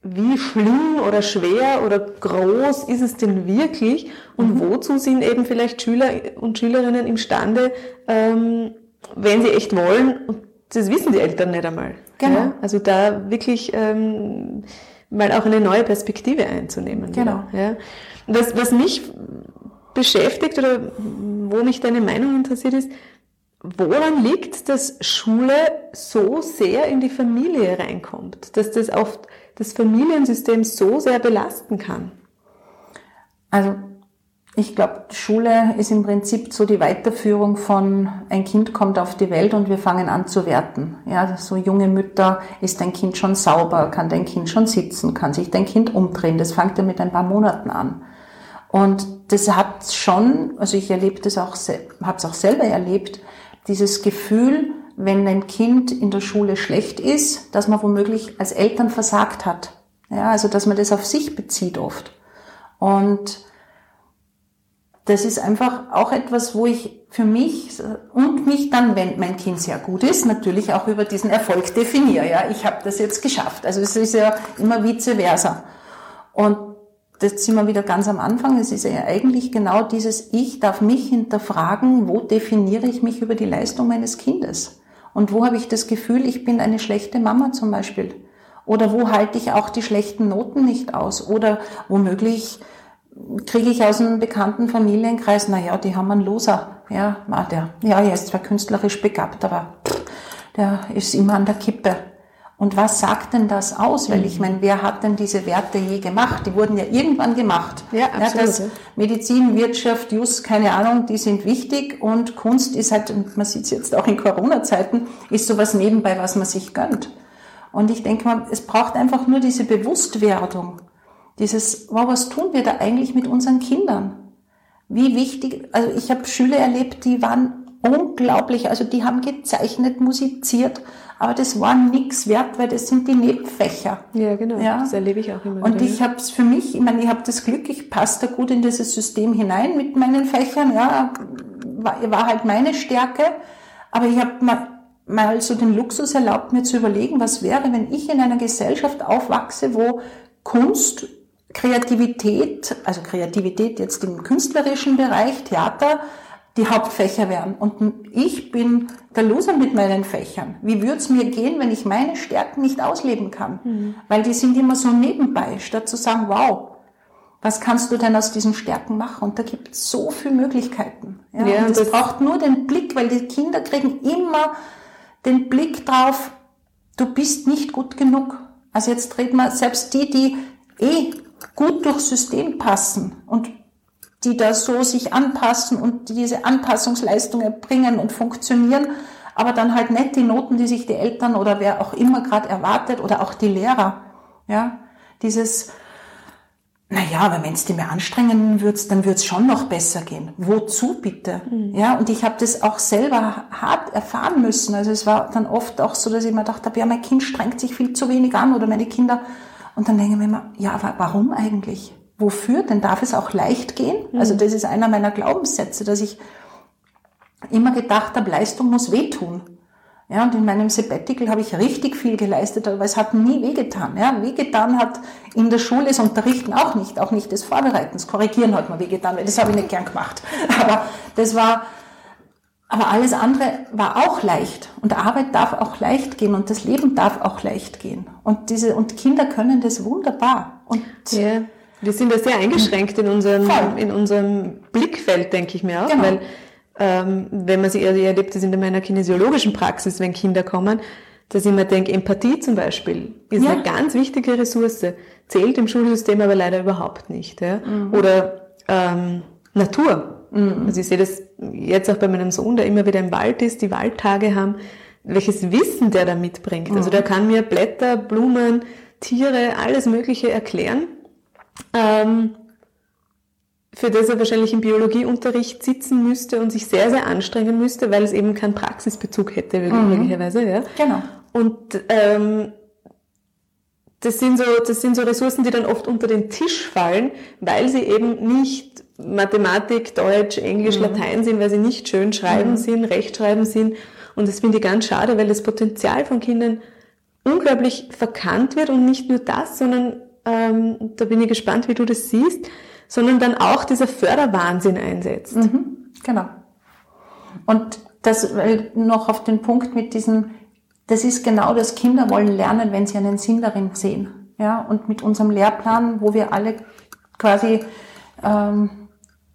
wie schlimm oder schwer oder groß ist es denn wirklich und mhm. wozu sind eben vielleicht Schüler und Schülerinnen imstande, ähm, wenn sie echt wollen, und das wissen die Eltern nicht einmal. Genau. Ja? Also da wirklich ähm, mal auch eine neue Perspektive einzunehmen. Genau. Wieder, ja? Was, was mich beschäftigt oder wo mich deine Meinung interessiert ist, woran liegt es, dass Schule so sehr in die Familie reinkommt, dass das oft das Familiensystem so sehr belasten kann? Also ich glaube, Schule ist im Prinzip so die Weiterführung von ein Kind kommt auf die Welt und wir fangen an zu werten. Ja, so junge Mütter, ist dein Kind schon sauber, kann dein Kind schon sitzen, kann sich dein Kind umdrehen, das fängt ja mit ein paar Monaten an. Und das hat schon, also ich erlebe das auch, habe es auch selber erlebt, dieses Gefühl, wenn ein Kind in der Schule schlecht ist, dass man womöglich als Eltern versagt hat. Ja, also dass man das auf sich bezieht oft. Und das ist einfach auch etwas, wo ich für mich und mich dann, wenn mein Kind sehr gut ist, natürlich auch über diesen Erfolg definiere. Ja, ich habe das jetzt geschafft. Also es ist ja immer vice versa. Und das sind wir wieder ganz am Anfang. Es ist ja eigentlich genau dieses, ich darf mich hinterfragen, wo definiere ich mich über die Leistung meines Kindes? Und wo habe ich das Gefühl, ich bin eine schlechte Mama zum Beispiel? Oder wo halte ich auch die schlechten Noten nicht aus? Oder womöglich kriege ich aus einem bekannten Familienkreis, na ja, die haben einen Loser. Ja, na, der, ja, er ist zwar künstlerisch begabt, aber pff, der ist immer an der Kippe. Und was sagt denn das aus? Weil ich meine, wer hat denn diese Werte je gemacht? Die wurden ja irgendwann gemacht. Ja, absolut. Ja, das Medizin, Wirtschaft, Just, keine Ahnung, die sind wichtig. Und Kunst ist halt, und man sieht es jetzt auch in Corona-Zeiten, ist sowas nebenbei, was man sich gönnt. Und ich denke mal, es braucht einfach nur diese Bewusstwerdung. Dieses, wow, was tun wir da eigentlich mit unseren Kindern? Wie wichtig, also ich habe Schüler erlebt, die waren unglaublich, also die haben gezeichnet, musiziert, aber das war nichts wert, weil das sind die Nebenfächer. Ja, genau, ja. Das erlebe ich auch immer. Und ich habe es für mich, ich meine, ich habe das Glück, ich passe da gut in dieses System hinein mit meinen Fächern, ja, war, war halt meine Stärke, aber ich habe mal, mal so den Luxus erlaubt, mir zu überlegen, was wäre, wenn ich in einer Gesellschaft aufwachse, wo Kunst, Kreativität, also Kreativität jetzt im künstlerischen Bereich, Theater, die Hauptfächer wären. Und ich bin der Loser mit meinen Fächern. Wie würde es mir gehen, wenn ich meine Stärken nicht ausleben kann? Mhm. Weil die sind immer so nebenbei, statt zu sagen, wow, was kannst du denn aus diesen Stärken machen? Und da gibt es so viele Möglichkeiten. Ja, ja, und das, das braucht nur den Blick, weil die Kinder kriegen immer den Blick drauf, du bist nicht gut genug. Also jetzt reden wir, selbst die, die eh gut durchs System passen und die da so sich anpassen und diese Anpassungsleistung erbringen und funktionieren, aber dann halt nicht die Noten, die sich die Eltern oder wer auch immer gerade erwartet oder auch die Lehrer, ja, dieses, naja, aber wenn es dir mehr anstrengen würd's, dann wird's schon noch besser gehen. Wozu bitte? Mhm. Ja, und ich habe das auch selber hart erfahren müssen, also es war dann oft auch so, dass ich mir gedacht habe, ja, mein Kind strengt sich viel zu wenig an oder meine Kinder, und dann denke ich mir immer, ja, aber warum eigentlich? Wofür? Denn darf es auch leicht gehen? Also das ist einer meiner Glaubenssätze, dass ich immer gedacht habe, Leistung muss wehtun. Ja, und in meinem Sabbatical habe ich richtig viel geleistet, aber es hat nie wehgetan. Ja, wehgetan hat in der Schule das Unterrichten auch nicht, auch nicht das Vorbereiten, das Korrigieren hat mir wehgetan, weil das habe ich nicht gern gemacht. Aber das war, aber alles andere war auch leicht. Und Arbeit darf auch leicht gehen und das Leben darf auch leicht gehen. Und diese, und Kinder können das wunderbar. Und yeah. Wir sind da sehr eingeschränkt in unserem, in unserem Blickfeld, denke ich mir auch, genau. Weil ähm, wenn man sich, also ich erlebe das in meiner kinesiologischen Praxis, wenn Kinder kommen, dass ich mir denke, Empathie zum Beispiel ist ja eine ganz wichtige Ressource, zählt im Schulsystem aber leider überhaupt nicht. Ja? Mhm. Oder ähm, Natur, mhm. Also ich sehe das jetzt auch bei meinem Sohn, der immer wieder im Wald ist, die Waldtage haben, welches Wissen der da mitbringt. Mhm. Also der kann mir Blätter, Blumen, Tiere, alles Mögliche erklären. Ähm, für das er wahrscheinlich im Biologieunterricht sitzen müsste und sich sehr, sehr anstrengen müsste, weil es eben keinen Praxisbezug hätte, mhm. möglicherweise. Ja. Genau. Und ähm, das sind so, das sind so Ressourcen, die dann oft unter den Tisch fallen, weil sie eben nicht Mathematik, Deutsch, Englisch, mhm. Latein sind, weil sie nicht schön schreiben mhm. sind, rechtschreiben sind. Und das finde ich ganz schade, weil das Potenzial von Kindern unglaublich verkannt wird und nicht nur das, sondern Ähm, da bin ich gespannt, wie du das siehst, sondern dann auch dieser Förderwahnsinn einsetzt. Mhm, genau. Und das noch auf den Punkt mit diesem, das ist genau das, Kinder wollen lernen, wenn sie einen Sinn darin sehen. ja, und mit unserem Lehrplan, wo wir alle quasi ähm,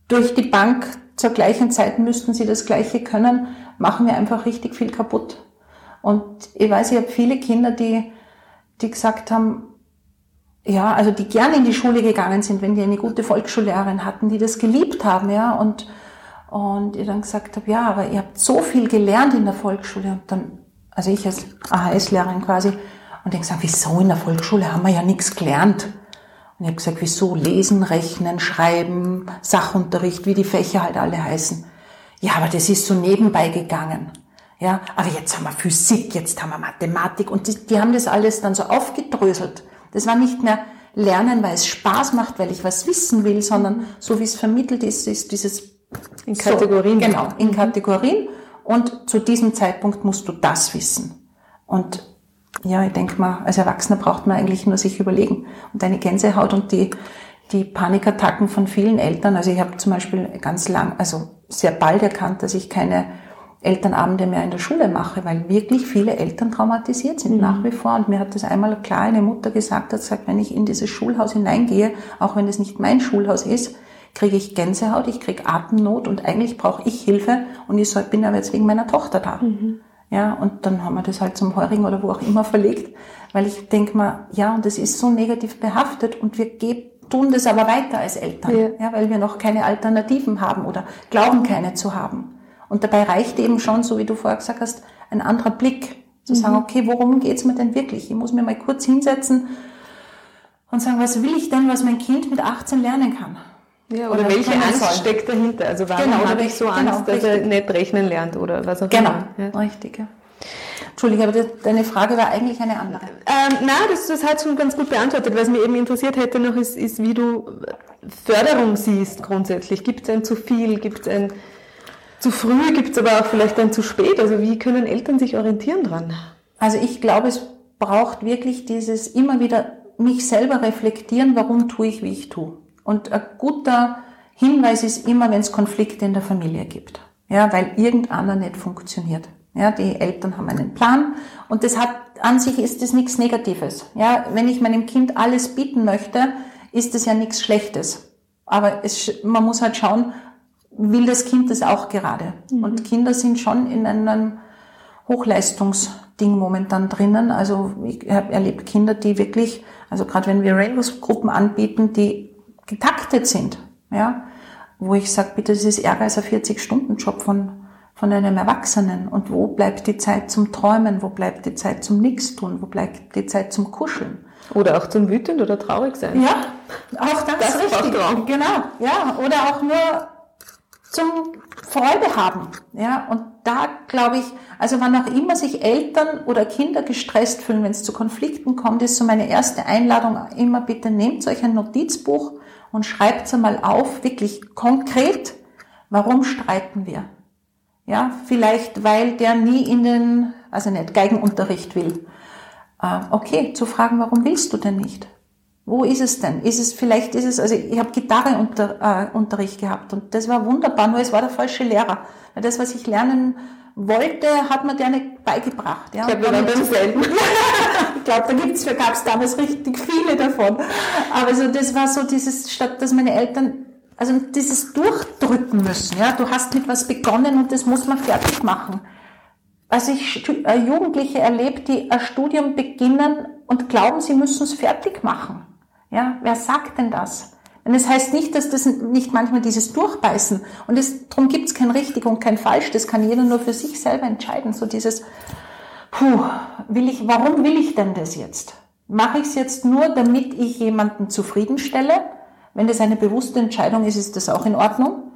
durch die Bank zur gleichen Zeit müssten sie das Gleiche können, machen wir einfach richtig viel kaputt. Und ich weiß, ich habe viele Kinder, die, die gesagt haben, ja, also die gerne in die Schule gegangen sind, wenn die eine gute Volksschullehrerin hatten, die das geliebt haben, ja, und, und ich dann gesagt habe, ja, aber ihr habt so viel gelernt in der Volksschule, und dann, also ich als A H S-Lehrerin quasi, und ich gesagt, wieso, in der Volksschule haben wir ja nichts gelernt. Und ich habe gesagt, wieso, lesen, rechnen, schreiben, Sachunterricht, wie die Fächer halt alle heißen. Ja, aber das ist so nebenbei gegangen. Ja, aber jetzt haben wir Physik, jetzt haben wir Mathematik, und die, die haben das alles dann so aufgedröselt. Das war nicht mehr Lernen, weil es Spaß macht, weil ich was wissen will, sondern so wie es vermittelt ist, ist dieses... In Kategorien. So, genau, in Kategorien. Und zu diesem Zeitpunkt musst du das wissen. Und ja, ich denke mal, als Erwachsener braucht man eigentlich nur sich überlegen. Und eine Gänsehaut und die, die Panikattacken von vielen Eltern. Also ich habe zum Beispiel ganz lang, also sehr bald erkannt, dass ich keine Elternabende mehr in der Schule mache, weil wirklich viele Eltern traumatisiert sind, mhm, nach wie vor. Und mir hat das einmal klar eine Mutter gesagt, hat gesagt, wenn ich in dieses Schulhaus hineingehe, auch wenn es nicht mein Schulhaus ist, kriege ich Gänsehaut, ich kriege Atemnot und eigentlich brauche ich Hilfe und ich soll, bin aber jetzt wegen meiner Tochter da. Mhm. Ja, und dann haben wir das halt zum Heuring oder wo auch immer verlegt, weil ich denke mal, ja, und das ist so negativ behaftet und wir geben, tun das aber weiter als Eltern, ja. Ja, weil wir noch keine Alternativen haben oder glauben, keine zu haben. Und dabei reicht eben schon, so wie du vorher gesagt hast, ein anderer Blick. Zu mhm. sagen, okay, worum geht's mir denn wirklich? Ich muss mir mal kurz hinsetzen und sagen, was will ich denn, was mein Kind mit achtzehn lernen kann? Ja, oder, oder welche Angst soll. steckt dahinter? Also warum genau, habe ich so Angst, genau, dass er nicht rechnen lernt oder was auch genau. immer? Genau, ja. richtig, ja. Entschuldige, aber deine Frage war eigentlich eine andere. Ähm, nein, das, das hat schon ganz gut beantwortet. Was mich eben interessiert hätte noch, ist, ist wie du Förderung siehst grundsätzlich. Gibt es ein zu viel? Gibt es ein zu früh? Gibt es aber auch vielleicht ein zu spät? Also wie können Eltern sich orientieren dran? Also ich glaube, es braucht wirklich dieses immer wieder mich selber reflektieren, warum tue ich, wie ich tue. Und ein guter Hinweis ist immer, wenn es Konflikte in der Familie gibt. Ja, weil irgendeiner nicht funktioniert. Ja, die Eltern haben einen Plan und das hat, an sich ist das nichts Negatives. Ja, wenn ich meinem Kind alles bieten möchte, ist das ja nichts Schlechtes. Aber es, man muss halt schauen, will das Kind das auch gerade? Mhm. Und Kinder sind schon in einem Hochleistungsding momentan drinnen. Also ich habe erlebt Kinder, die wirklich, also gerade wenn wir Railways-Gruppen anbieten, die getaktet sind, ja, wo ich sage, bitte, das ist ärger als ein vierzig-Stunden-Job von von einem Erwachsenen. Und wo bleibt die Zeit zum Träumen? Wo bleibt die Zeit zum Nichtstun? Wo bleibt die Zeit zum Kuscheln? Oder auch zum wütend oder traurig sein? Ja, auch das, das ist richtig. Genau, ja, oder auch nur zum Freude haben, ja. Und da glaube ich, also wann auch immer sich Eltern oder Kinder gestresst fühlen, wenn es zu Konflikten kommt, ist so meine erste Einladung immer, bitte nehmt euch ein Notizbuch und schreibt einmal auf, wirklich konkret, warum streiten wir? Ja, vielleicht, weil der nie in den, also nicht Geigenunterricht will. Äh, okay, zu fragen, warum willst du denn nicht? Wo ist es denn? Ist es, vielleicht ist es, also ich habe Gitarreunterricht äh, gehabt und das war wunderbar, nur es war der falsche Lehrer. Das, was ich lernen wollte, hat mir der nicht beigebracht. Ja? Ich glaube, glaub, da gibt's, da gab es damals richtig viele davon. Aber so, das war so dieses, statt dass meine Eltern, also dieses Durchdrücken müssen. Ja? Du hast mit was begonnen und das muss man fertig machen. Also ich äh, Jugendliche erlebe, die ein Studium beginnen und glauben, sie müssen es fertig machen. Ja, wer sagt denn das? Und das heißt nicht, dass das nicht manchmal dieses Durchbeißen, und das, darum gibt es kein richtig und kein falsch, das kann jeder nur für sich selber entscheiden, so dieses, puh, will ich, warum will ich denn das jetzt? Mache ich es jetzt nur, damit ich jemanden zufriedenstelle? Wenn das eine bewusste Entscheidung ist, ist das auch in Ordnung.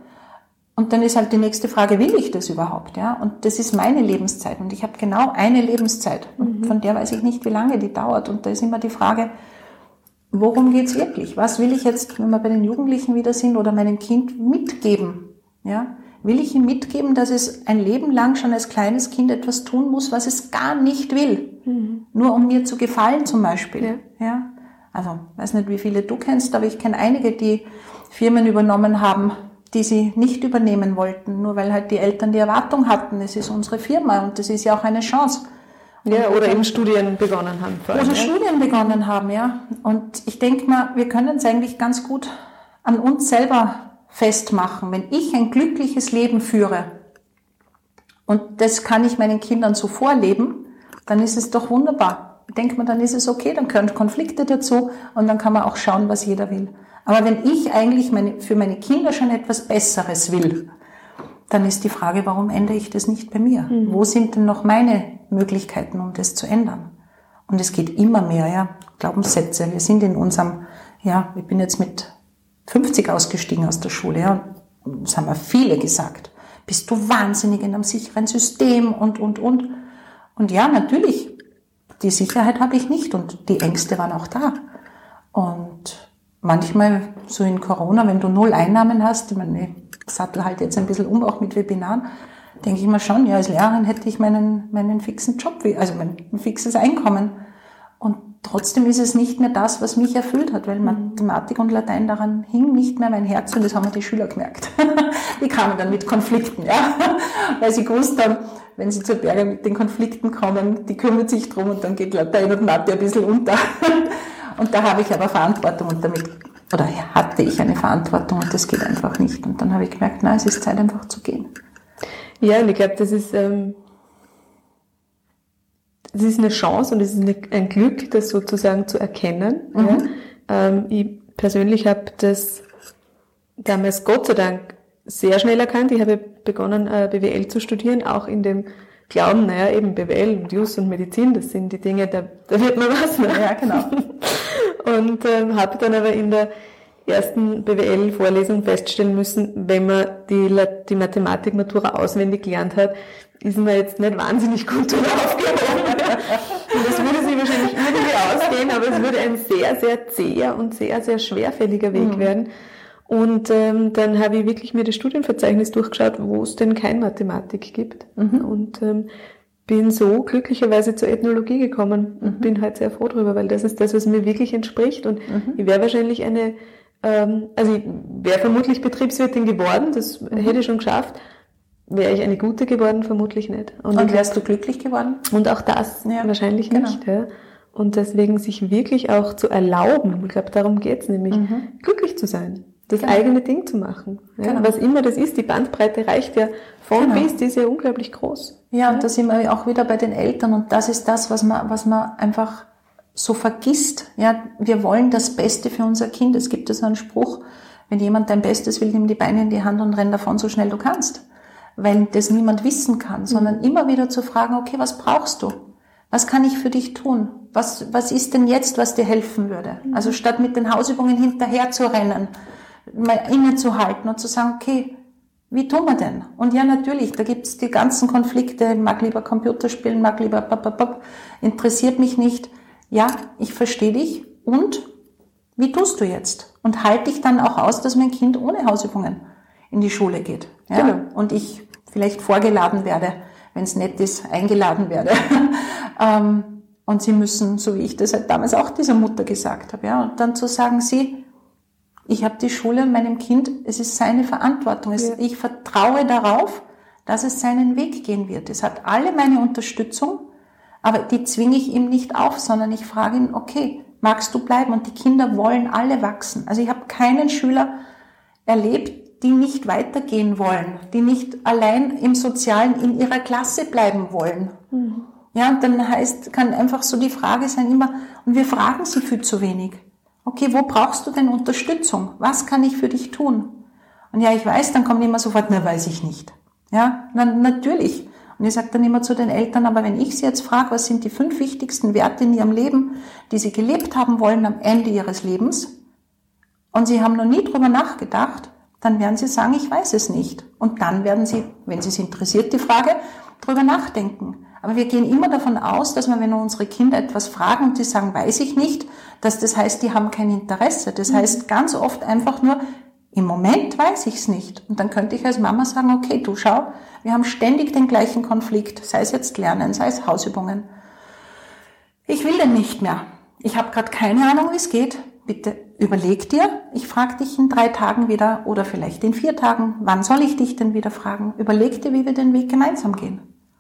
Und dann ist halt die nächste Frage, will ich das überhaupt? Ja? Und das ist meine Lebenszeit. Und ich habe genau eine Lebenszeit. Und mhm. von der weiß ich nicht, wie lange die dauert. Und da ist immer die Frage, worum geht's wirklich? Was will ich jetzt, wenn wir bei den Jugendlichen wieder sind, oder meinem Kind mitgeben? Ja? Will ich ihm mitgeben, dass es ein Leben lang schon als kleines Kind etwas tun muss, was es gar nicht will? Mhm. Nur um mir zu gefallen zum Beispiel. Ja. Ja? Also, weiß nicht, wie viele du kennst, aber ich kenne einige, die Firmen übernommen haben, die sie nicht übernehmen wollten, nur weil halt die Eltern die Erwartung hatten, es ist unsere Firma und das ist ja auch eine Chance. Ja, oder eben Studien begonnen haben. Oder ja. Studien begonnen haben, ja. Und ich denke mal, wir können es eigentlich ganz gut an uns selber festmachen. Wenn ich ein glückliches Leben führe und das kann ich meinen Kindern so vorleben, dann ist es doch wunderbar. Denkt man, dann ist es okay, dann gehören Konflikte dazu und dann kann man auch schauen, was jeder will. Aber wenn ich eigentlich meine, für meine Kinder schon etwas Besseres will, dann ist die Frage, warum ändere ich das nicht bei mir? Mhm. Wo sind denn noch meine Möglichkeiten, um das zu ändern? Und es geht immer mehr, ja, Glaubenssätze. Wir sind in unserem, ja, ich bin jetzt mit fünfzig ausgestiegen aus der Schule, ja, das haben mir viele gesagt. Bist du wahnsinnig in einem sicheren System und, und, und. Und ja, natürlich, die Sicherheit habe ich nicht und die Ängste waren auch da. Und manchmal, so in Corona, wenn du null Einnahmen hast, ich meine, ich sattel halt jetzt ein bisschen um, auch mit Webinaren, denke ich mir schon, ja, als Lehrerin hätte ich meinen, meinen fixen Job, also mein fixes Einkommen. Und trotzdem ist es nicht mehr das, was mich erfüllt hat, weil Mathematik und Latein, daran hing nicht mehr mein Herz und das haben die Schüler gemerkt. Die kamen dann mit Konflikten, ja, weil sie gewusst haben, wenn sie zur Berger mit den Konflikten kommen, die kümmert sich drum und dann geht Latein und Mathe ein bisschen unter. Und da habe ich aber Verantwortung und damit, oder hatte ich eine Verantwortung und das geht einfach nicht. Und dann habe ich gemerkt, na, es ist Zeit einfach zu gehen. Ja, und ich glaube, das ist, ähm, das ist eine Chance und es ist eine, ein Glück, das sozusagen zu erkennen. Mhm. Ja. Ähm, ich persönlich habe das damals Gott sei Dank sehr schnell erkannt. Ich habe begonnen, äh, B W L zu studieren, auch in dem Glauben, naja, eben B W L und Jus und Medizin, das sind die Dinge, da, da wird man was, ne? Ja, genau. Und ähm, habe dann aber in der ersten B W L-Vorlesung feststellen müssen, wenn man die, die Mathematik-Matura auswendig gelernt hat, ist man jetzt nicht wahnsinnig gut drauf gekommen. Und das würde sich wahrscheinlich irgendwie ausgehen, aber es würde ein sehr, sehr zäher und sehr, sehr schwerfälliger Weg mhm. werden. Und ähm, dann habe ich wirklich mir das Studienverzeichnis durchgeschaut, wo es denn kein Mathematik gibt. Mhm. Und ähm, bin so glücklicherweise zur Ethnologie gekommen und mhm. bin halt sehr froh drüber, weil das ist das, was mir wirklich entspricht. Und mhm. ich wäre wahrscheinlich eine, ähm, also ich wäre vermutlich Betriebswirtin geworden, das mhm. hätte ich schon geschafft. Wäre ich eine gute geworden, vermutlich nicht. Und, und wärst du glücklich geworden? Und auch das ja, wahrscheinlich genau. nicht, ja. Und deswegen sich wirklich auch zu erlauben, ich glaube, darum geht's nämlich, mhm. glücklich zu sein. Das genau. eigene Ding zu machen. Ja, genau. Was immer das ist, die Bandbreite reicht ja von genau. bis, die ist ja unglaublich groß. Ja, und ja. da sind wir auch wieder bei den Eltern und das ist das, was man, was man einfach so vergisst. Ja, wir wollen das Beste für unser Kind. Es gibt ja so einen Spruch, wenn jemand dein Bestes will, nimm die Beine in die Hand und renn davon so schnell du kannst. Weil das niemand wissen kann, sondern mhm. immer wieder zu fragen, okay, was brauchst du? Was kann ich für dich tun? Was, was ist denn jetzt, was dir helfen würde? Mhm. Also statt mit den Hausübungen hinterher zu rennen, mal innezuhalten und zu sagen, okay, wie tun wir denn? Und ja, natürlich, da gibt's die ganzen Konflikte, mag lieber Computer spielen, mag lieber bababab, interessiert mich nicht. Ja, ich verstehe dich und wie tust du jetzt? Und halte ich dann auch aus, dass mein Kind ohne Hausübungen in die Schule geht. Ja? Genau. Und ich vielleicht vorgeladen werde, wenn es nett ist, eingeladen werde. Und sie müssen, so wie ich das halt damals auch dieser Mutter gesagt habe, ja, und dann zu sagen, sie, ich habe die Schule meinem Kind, es ist seine Verantwortung. Es, ja. Ich vertraue darauf, dass es seinen Weg gehen wird. Es hat alle meine Unterstützung, aber die zwinge ich ihm nicht auf, sondern ich frage ihn, okay, magst du bleiben? Und die Kinder wollen alle wachsen. Also ich habe keinen Schüler erlebt, die nicht weitergehen wollen, die nicht allein im Sozialen in ihrer Klasse bleiben wollen. Mhm. Ja, und dann heißt, kann einfach so die Frage sein immer, und wir fragen sie viel zu wenig. Okay, wo brauchst du denn Unterstützung? Was kann ich für dich tun? Und ja, ich weiß, dann kommt immer sofort, na, weiß ich nicht. Ja, na, natürlich. Und ich sage dann immer zu den Eltern, aber wenn ich sie jetzt frage, was sind die fünf wichtigsten Werte in ihrem Leben, die sie gelebt haben wollen am Ende ihres Lebens, und sie haben noch nie drüber nachgedacht, dann werden sie sagen, ich weiß es nicht. Und dann werden sie, wenn sie es interessiert, die Frage, drüber nachdenken. Aber wir gehen immer davon aus, dass wir, wenn wir unsere Kinder etwas fragen und die sagen, weiß ich nicht, dass das heißt, die haben kein Interesse. Das heißt ganz oft einfach nur, im Moment weiß ich es nicht. Und dann könnte ich als Mama sagen, okay, du schau, wir haben ständig den gleichen Konflikt, sei es jetzt Lernen, sei es Hausübungen. Ich will denn nicht mehr. Ich habe gerade keine Ahnung, wie es geht. Bitte überleg dir, ich frage dich in drei Tagen wieder oder vielleicht in vier Tagen, wann soll ich dich denn wieder fragen? Überleg dir, wie wir den Weg gemeinsam gehen.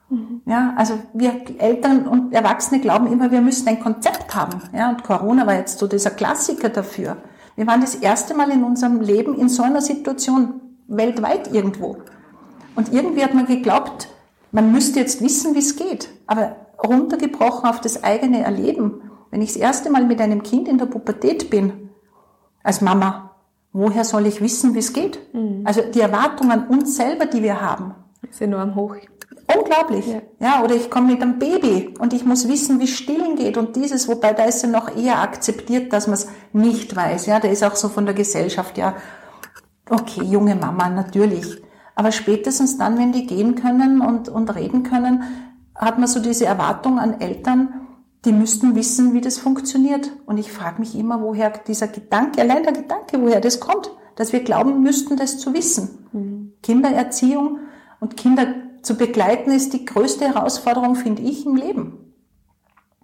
Mhm. Ja, also wir Eltern und Erwachsene glauben immer, wir müssen ein Konzept haben. Ja, und Corona war jetzt so dieser Klassiker dafür. Wir waren das erste Mal in unserem Leben in so einer Situation weltweit irgendwo. Und irgendwie hat man geglaubt, man müsste jetzt wissen, wie es geht. Aber runtergebrochen auf das eigene Erleben. Wenn ich das erste Mal mit einem Kind in der Pubertät bin, als Mama, woher soll ich wissen, wie es geht? Mhm. Also die Erwartungen an uns selber, die wir haben, ist enorm hoch. Unglaublich. Ja. Ja, oder ich komme mit einem Baby und ich muss wissen, wie Stillen geht und dieses, wobei da ist ja noch eher akzeptiert, dass man es nicht weiß. Ja, da ist auch so von der Gesellschaft, ja, okay, junge Mama, natürlich. Aber spätestens dann, wenn die gehen können und, und reden können, hat man so diese Erwartung an Eltern, die müssten wissen, wie das funktioniert. Und ich frage mich immer, woher dieser Gedanke, allein der Gedanke, woher das kommt, dass wir glauben müssten, das zu wissen. Mhm. Kindererziehung und Kinder zu begleiten ist die größte Herausforderung, finde ich, im Leben.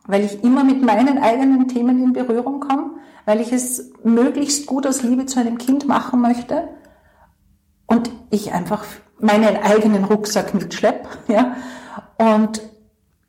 Weil ich immer mit meinen eigenen Themen in Berührung komme, weil ich es möglichst gut aus Liebe zu einem Kind machen möchte und ich einfach meinen eigenen Rucksack mitschleppe, ja, und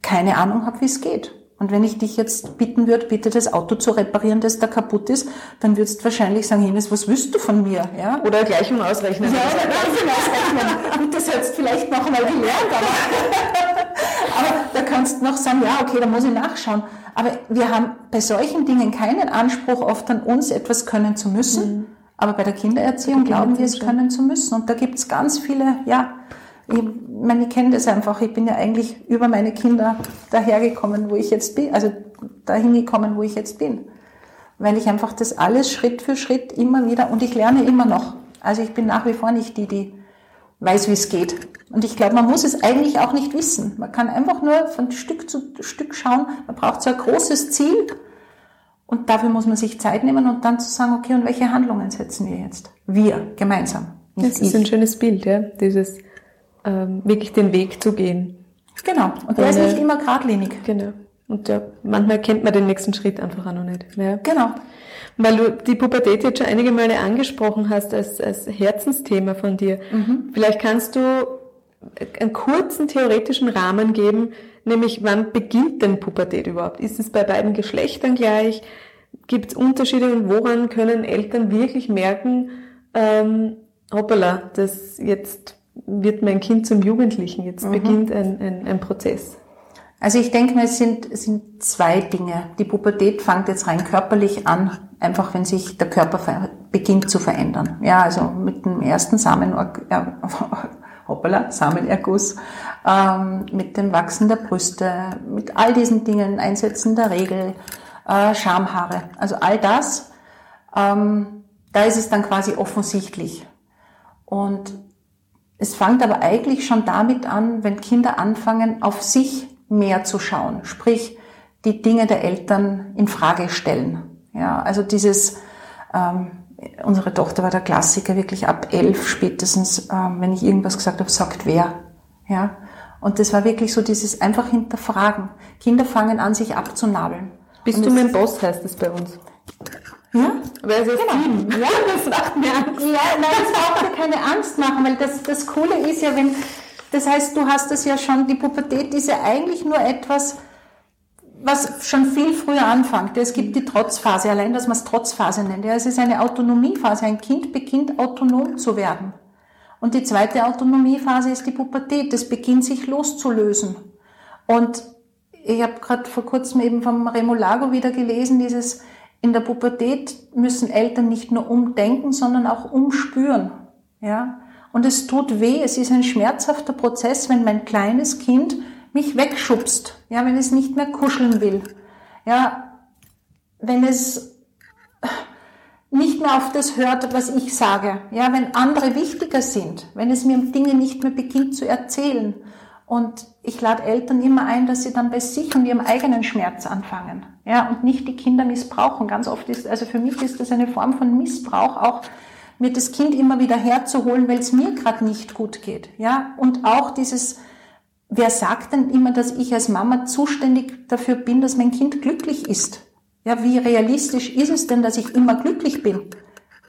keine Ahnung habe, wie es geht. Und wenn ich dich jetzt bitten würde, bitte das Auto zu reparieren, das da kaputt ist, dann würdest du wahrscheinlich sagen, Ines, was willst du von mir? Ja? Oder Gleichung ausrechnen. Ja, oder Gleichung ausrechnen. Gut, das hättest du vielleicht noch mal gelernt, aber, aber da kannst du noch sagen, ja, okay, da muss ich nachschauen. Aber wir haben bei solchen Dingen keinen Anspruch oft an uns, etwas können zu müssen. Mhm. Aber bei der Kindererziehung bei der glauben wir, es können zu müssen. Und da gibt es ganz viele, ja, ich meine, ich kenne das einfach. Ich bin ja eigentlich über meine Kinder dahergekommen, wo ich jetzt bin, also dahin gekommen, wo ich jetzt bin. Weil ich einfach das alles Schritt für Schritt immer wieder, und ich lerne immer noch. Also ich bin nach wie vor nicht die, die weiß, wie es geht. Und ich glaube, man muss es eigentlich auch nicht wissen. Man kann einfach nur von Stück zu Stück schauen. Man braucht so ein großes Ziel. Und dafür muss man sich Zeit nehmen und dann zu sagen, okay, und welche Handlungen setzen wir jetzt? Wir, gemeinsam. Das ist ein schönes Bild, ja, dieses wirklich den Weg zu gehen. Genau, und der ist nicht immer geradlinig. Genau, und ja, manchmal kennt man den nächsten Schritt einfach auch noch nicht. Ja. Genau. Weil du die Pubertät jetzt schon einige Male angesprochen hast als, als Herzensthema von dir. Mhm. Vielleicht kannst du einen kurzen theoretischen Rahmen geben, nämlich wann beginnt denn Pubertät überhaupt? Ist es bei beiden Geschlechtern gleich? Gibt es Unterschiede und woran können Eltern wirklich merken, ähm, hoppala, das jetzt wird mein Kind zum Jugendlichen, jetzt mhm. beginnt ein, ein, ein Prozess? Also ich denke mal, es sind, es sind zwei Dinge. Die Pubertät fängt jetzt rein körperlich an, einfach wenn sich der Körper ver- beginnt zu verändern. Ja, also mit dem ersten Samen, ja, hoppala, Samenerguss, ähm, mit dem Wachsen der Brüste, mit all diesen Dingen, Einsetzen der Regel, äh, Schamhaare, also all das, ähm, da ist es dann quasi offensichtlich. Und es fängt aber eigentlich schon damit an, wenn Kinder anfangen, auf sich mehr zu schauen, sprich die Dinge der Eltern in Frage stellen. Ja, also dieses, ähm, unsere Tochter war der Klassiker, wirklich ab elf spätestens, ähm, wenn ich irgendwas gesagt habe, sagt wer. Ja, und das war wirklich so dieses einfach hinterfragen. Kinder fangen an, sich abzunabeln. Bist und du mein Boss, heißt es bei uns. Ja, aber also genau. Ja, das macht mir Angst. Ja, nein, das braucht dir keine Angst machen, weil das, das Coole ist ja, wenn, das heißt, du hast das ja schon, die Pubertät ist ja eigentlich nur etwas, was schon viel früher anfängt. Es gibt die Trotzphase, allein, dass man es Trotzphase nennt. Ja, es ist eine Autonomiephase. Ein Kind beginnt, autonom zu werden. Und die zweite Autonomiephase ist die Pubertät. Das beginnt, sich loszulösen. Und ich habe gerade vor kurzem eben vom Remo Largo wieder gelesen, dieses, in der Pubertät müssen Eltern nicht nur umdenken, sondern auch umspüren. Ja? Und es tut weh, es ist ein schmerzhafter Prozess, wenn mein kleines Kind mich wegschubst, ja? Wenn es nicht mehr kuscheln will, ja? Wenn es nicht mehr auf das hört, was ich sage, ja? Wenn andere wichtiger sind, wenn es mir Dinge nicht mehr beginnt zu erzählen. Und ich lade Eltern immer ein, dass sie dann bei sich und ihrem eigenen Schmerz anfangen, ja, und nicht die Kinder missbrauchen. Ganz oft ist, also für mich ist das eine Form von Missbrauch, auch mir das Kind immer wieder herzuholen, weil es mir gerade nicht gut geht, ja. Und auch dieses, wer sagt denn immer, dass ich als Mama zuständig dafür bin, dass mein Kind glücklich ist? Ja, wie realistisch ist es denn, dass ich immer glücklich bin?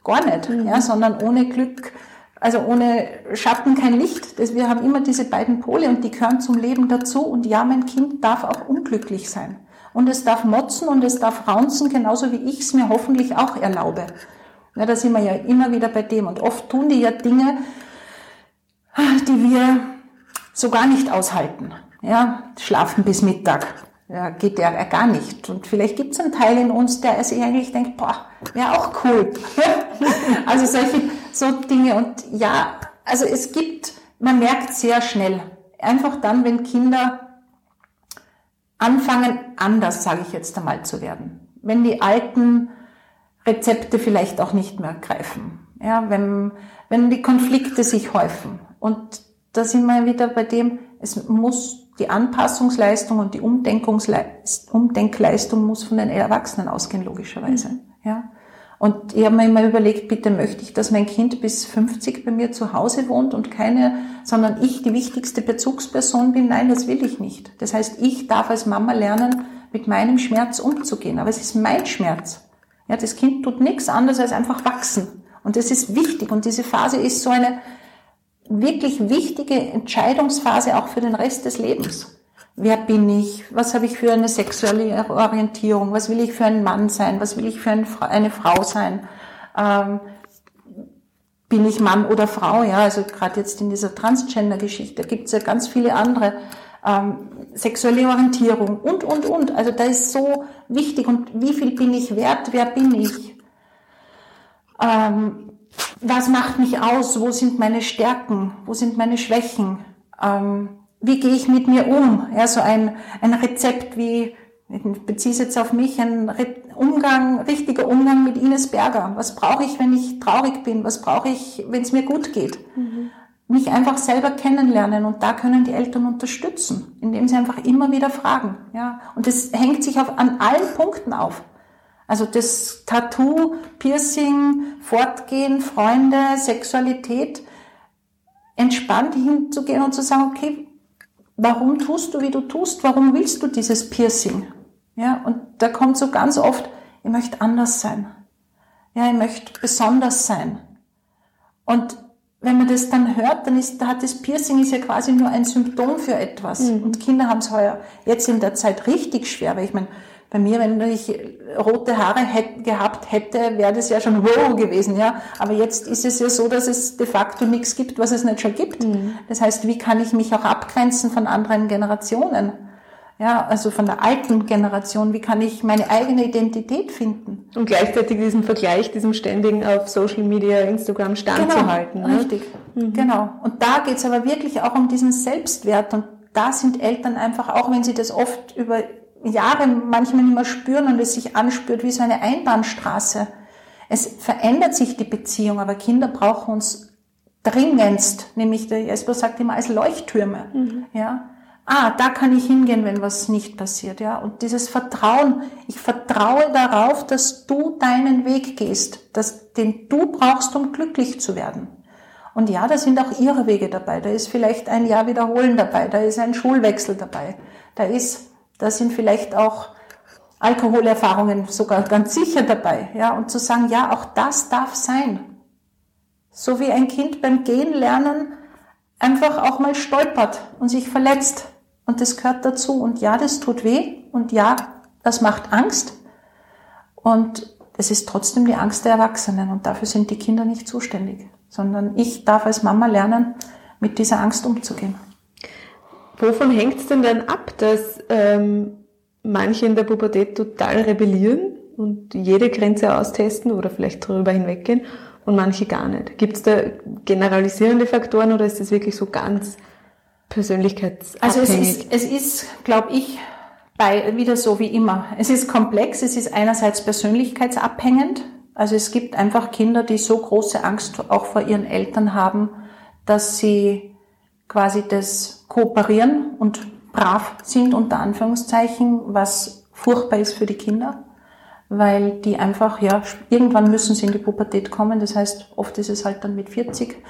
Gar nicht, mhm. ja, sondern ohne Glück Also ohne Schatten kein Licht. Das, wir haben immer diese beiden Pole und die gehören zum Leben dazu. Und ja, mein Kind darf auch unglücklich sein. Und es darf motzen und es darf raunzen, genauso wie ich es mir hoffentlich auch erlaube. Ja, da sind wir ja immer wieder bei dem. Und oft tun die ja Dinge, die wir so gar nicht aushalten. Ja, schlafen bis Mittag, ja, geht ja gar nicht. Und vielleicht gibt es einen Teil in uns, der sich eigentlich denkt, boah, wäre auch cool. Also solche so Dinge. Und ja, also es gibt, man merkt sehr schnell, einfach dann, wenn Kinder anfangen, anders, sage ich jetzt einmal, zu werden. Wenn die alten Rezepte vielleicht auch nicht mehr greifen. Ja, wenn, wenn die Konflikte sich häufen. Und da sind wir wieder bei dem, es muss die Anpassungsleistung und die Umdenkungsleistung muss von den Erwachsenen ausgehen, logischerweise. Mhm. Ja. Und ich habe mir immer überlegt, bitte möchte ich, dass mein Kind bis fünfzig bei mir zu Hause wohnt und keine, sondern ich die wichtigste Bezugsperson bin? Nein, das will ich nicht. Das heißt, ich darf als Mama lernen, mit meinem Schmerz umzugehen. Aber es ist mein Schmerz. Ja, das Kind tut nichts anderes als einfach wachsen. Und das ist wichtig. Und diese Phase ist so eine wirklich wichtige Entscheidungsphase auch für den Rest des Lebens. Wer bin ich? Was habe ich für eine sexuelle Orientierung? Was will ich für ein Mann sein? Was will ich für eine Frau sein? Ähm, bin ich Mann oder Frau? Ja, also gerade jetzt in dieser Transgender-Geschichte gibt es ja ganz viele andere. Ähm, sexuelle Orientierung und, und, und. Also da ist so wichtig. Und wie viel bin ich wert? Wer bin ich? Ähm, was macht mich aus? Wo sind meine Stärken? Wo sind meine Schwächen? Ähm, Wie gehe ich mit mir um? Ja, so ein, ein Rezept wie, ich beziehe es jetzt auf mich, ein Re- Umgang, richtiger Umgang mit Ines Berger. Was brauche ich, wenn ich traurig bin? Was brauche ich, wenn es mir gut geht? Mhm. Mich einfach selber kennenlernen, und da können die Eltern unterstützen, indem sie einfach immer wieder fragen. Ja, und das hängt sich auf, an allen Punkten auf. Also das Tattoo, Piercing, Fortgehen, Freunde, Sexualität, entspannt hinzugehen und zu sagen, okay, warum tust du, wie du tust? Warum willst du dieses Piercing? Ja, und da kommt so ganz oft, ich möchte anders sein. Ja, ich möchte besonders sein. Und wenn man das dann hört, dann ist, da hat das Piercing ist ja quasi nur ein Symptom für etwas. Mhm. Und Kinder haben es heuer jetzt in der Zeit richtig schwer, weil ich meine, bei mir, wenn ich rote Haare hätte, gehabt hätte, wäre das ja schon wow gewesen, ja. Aber jetzt ist es ja so, dass es de facto nichts gibt, was es nicht schon gibt. Mhm. Das heißt, wie kann ich mich auch abgrenzen von anderen Generationen? Ja, also von der alten Generation. Wie kann ich meine eigene Identität finden? Und gleichzeitig diesen Vergleich, diesem ständigen auf Social Media, Instagram standzuhalten. Genau, richtig. Mhm. Genau. Und da geht's aber wirklich auch um diesen Selbstwert. Und da sind Eltern einfach, auch wenn sie das oft über Jahre manchmal nicht mehr spüren und es sich anspürt wie so eine Einbahnstraße. Es verändert sich die Beziehung, aber Kinder brauchen uns dringendst, nämlich der Jesper sagt immer, als Leuchttürme. Mhm. Ja, ah, da kann ich hingehen, wenn was nicht passiert. Ja, und dieses Vertrauen, ich vertraue darauf, dass du deinen Weg gehst, dass den du brauchst, um glücklich zu werden. Und ja, da sind auch ihre Wege dabei. Da ist vielleicht ein Jahr wiederholen dabei, da ist ein Schulwechsel dabei, da ist Da sind vielleicht auch Alkoholerfahrungen sogar ganz sicher dabei, ja, und zu sagen, ja, auch das darf sein. So wie ein Kind beim Gehen lernen einfach auch mal stolpert und sich verletzt, und das gehört dazu, und ja, das tut weh, und ja, das macht Angst, und es ist trotzdem die Angst der Erwachsenen, und dafür sind die Kinder nicht zuständig, sondern ich darf als Mama lernen, mit dieser Angst umzugehen. Wovon hängt es denn dann ab, dass ähm, manche in der Pubertät total rebellieren und jede Grenze austesten oder vielleicht darüber hinweggehen und manche gar nicht? Gibt es da generalisierende Faktoren oder ist das wirklich so ganz persönlichkeitsabhängig? Also es ist, es ist glaube ich, bei, wieder so wie immer. Es ist komplex, es ist einerseits persönlichkeitsabhängend. Also es gibt einfach Kinder, die so große Angst auch vor ihren Eltern haben, dass sie quasi das Kooperieren und brav sind, unter Anführungszeichen, was furchtbar ist für die Kinder, weil die einfach, ja, irgendwann müssen sie in die Pubertät kommen, das heißt, oft ist es halt dann mit vierzig,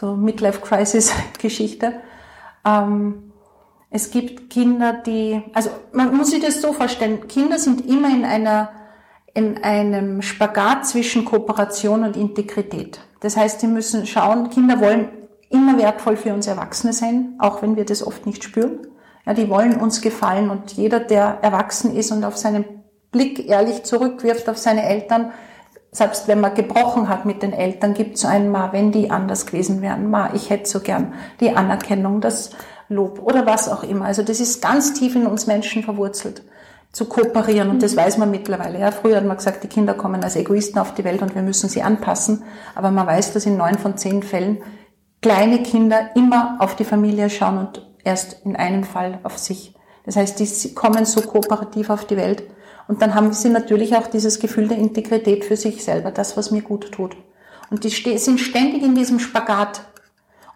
so Midlife-Crisis-Geschichte. Ähm, es gibt Kinder, die, also man muss sich das so vorstellen, Kinder sind immer in einer in einem Spagat zwischen Kooperation und Integrität. Das heißt, sie müssen schauen, Kinder wollen immer wertvoll für uns Erwachsene sein, auch wenn wir das oft nicht spüren. Ja, die wollen uns gefallen und jeder, der erwachsen ist und auf seinen Blick ehrlich zurückwirft auf seine Eltern, selbst wenn man gebrochen hat mit den Eltern, gibt es so einen Ma, wenn die anders gewesen wären, Ma, ich hätte so gern die Anerkennung, das Lob oder was auch immer. Also das ist ganz tief in uns Menschen verwurzelt, zu kooperieren, und das weiß man mittlerweile. Ja, früher hat man gesagt, die Kinder kommen als Egoisten auf die Welt und wir müssen sie anpassen, aber man weiß, dass in neun von zehn Fällen kleine Kinder immer auf die Familie schauen und erst in einem Fall auf sich. Das heißt, die kommen so kooperativ auf die Welt. Und dann haben sie natürlich auch dieses Gefühl der Integrität für sich selber, das, was mir gut tut. Und die sind ständig in diesem Spagat.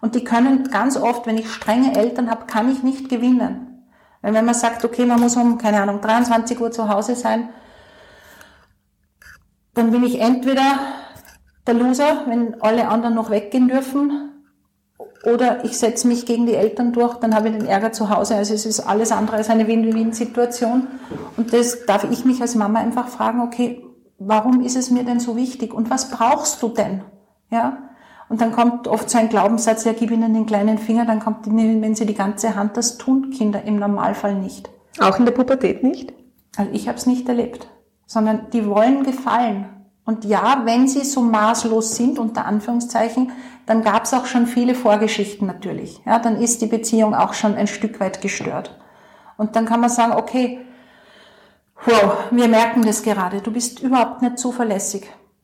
Und die können ganz oft, wenn ich strenge Eltern habe, kann ich nicht gewinnen. Weil wenn man sagt, okay, man muss um, keine Ahnung, dreiundzwanzig Uhr zu Hause sein, dann bin ich entweder der Loser, wenn alle anderen noch weggehen dürfen, oder ich setze mich gegen die Eltern durch, dann habe ich den Ärger zu Hause. Also es ist alles andere als eine Win-Win-Situation. Und das darf ich mich als Mama einfach fragen, okay, warum ist es mir denn so wichtig? Und was brauchst du denn? Ja? Und dann kommt oft so ein Glaubenssatz, ja, gib ihnen den kleinen Finger, dann kommt, wenn sie die ganze Hand, das tun Kinder im Normalfall nicht. Auch in der Pubertät nicht? Also ich habe es nicht erlebt, sondern die wollen gefallen. Und ja, wenn sie so maßlos sind, unter Anführungszeichen, dann gab es auch schon viele Vorgeschichten natürlich. Ja, dann ist die Beziehung auch schon ein Stück weit gestört. Und dann kann man sagen, okay, wow, wir merken das gerade, du bist überhaupt nicht zuverlässig.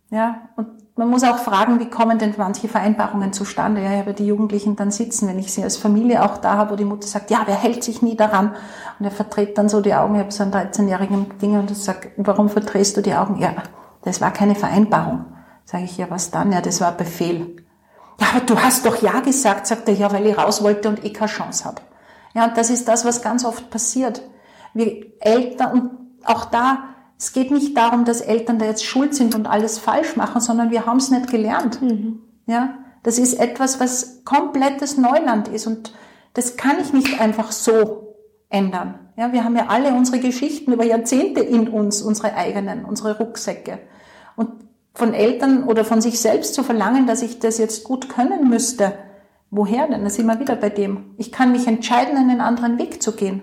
Ja, und man muss auch fragen, wie kommen denn manche Vereinbarungen zustande? Ja, ich habe die Jugendlichen dann sitzen, wenn ich sie als Familie auch da habe, wo die Mutter sagt, ja, wer hält sich nie daran? Und er verdreht dann so die Augen, ich habe so einen dreizehnjährigen Ding und ich sage, warum verdrehst du die Augen? Ja, das war keine Vereinbarung. Sage ich, ja, was dann? Ja, das war ein Befehl. Ja, aber du hast doch ja gesagt, sagt er, ja, weil ich raus wollte und eh keine Chance habe. Ja, und das ist das, was ganz oft passiert. Wir Eltern, und auch da, es geht nicht darum, dass Eltern da jetzt schuld sind und alles falsch machen, sondern wir haben es nicht gelernt. Mhm. Ja, das ist etwas, was komplettes Neuland ist und das kann ich nicht einfach so ändern. Ja, wir haben ja alle unsere Geschichten über Jahrzehnte in uns, unsere eigenen, unsere Rucksäcke. Und von Eltern oder von sich selbst zu verlangen, dass ich das jetzt gut können müsste, woher denn? Da sind wir wieder bei dem. Ich kann mich entscheiden, einen anderen Weg zu gehen.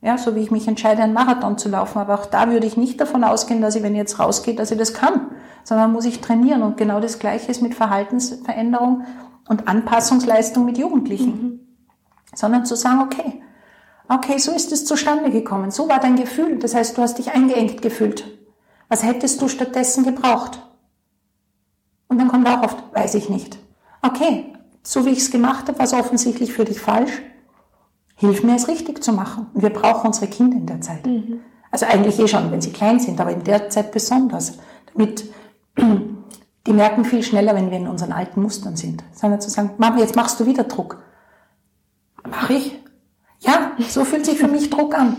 Ja, so wie ich mich entscheide, einen Marathon zu laufen. Aber auch da würde ich nicht davon ausgehen, dass ich, wenn ich jetzt rausgehe, dass ich das kann. Sondern muss ich trainieren. Und genau das Gleiche ist mit Verhaltensveränderung und Anpassungsleistung mit Jugendlichen. Mhm. Sondern zu sagen, okay, okay, so ist es zustande gekommen. So war dein Gefühl. Das heißt, du hast dich eingeengt gefühlt. Was hättest du stattdessen gebraucht? Und dann kommt auch oft, weiß ich nicht. Okay, so wie ich es gemacht habe, war es offensichtlich für dich falsch. Hilf mir, es richtig zu machen. Und wir brauchen unsere Kinder in der Zeit. Mhm. Also eigentlich eh schon, wenn sie klein sind, aber in der Zeit besonders. Damit die merken viel schneller, wenn wir in unseren alten Mustern sind. Sondern zu sagen, Mama, jetzt machst du wieder Druck. Mach ich? Ja, so fühlt sich für mich Druck an.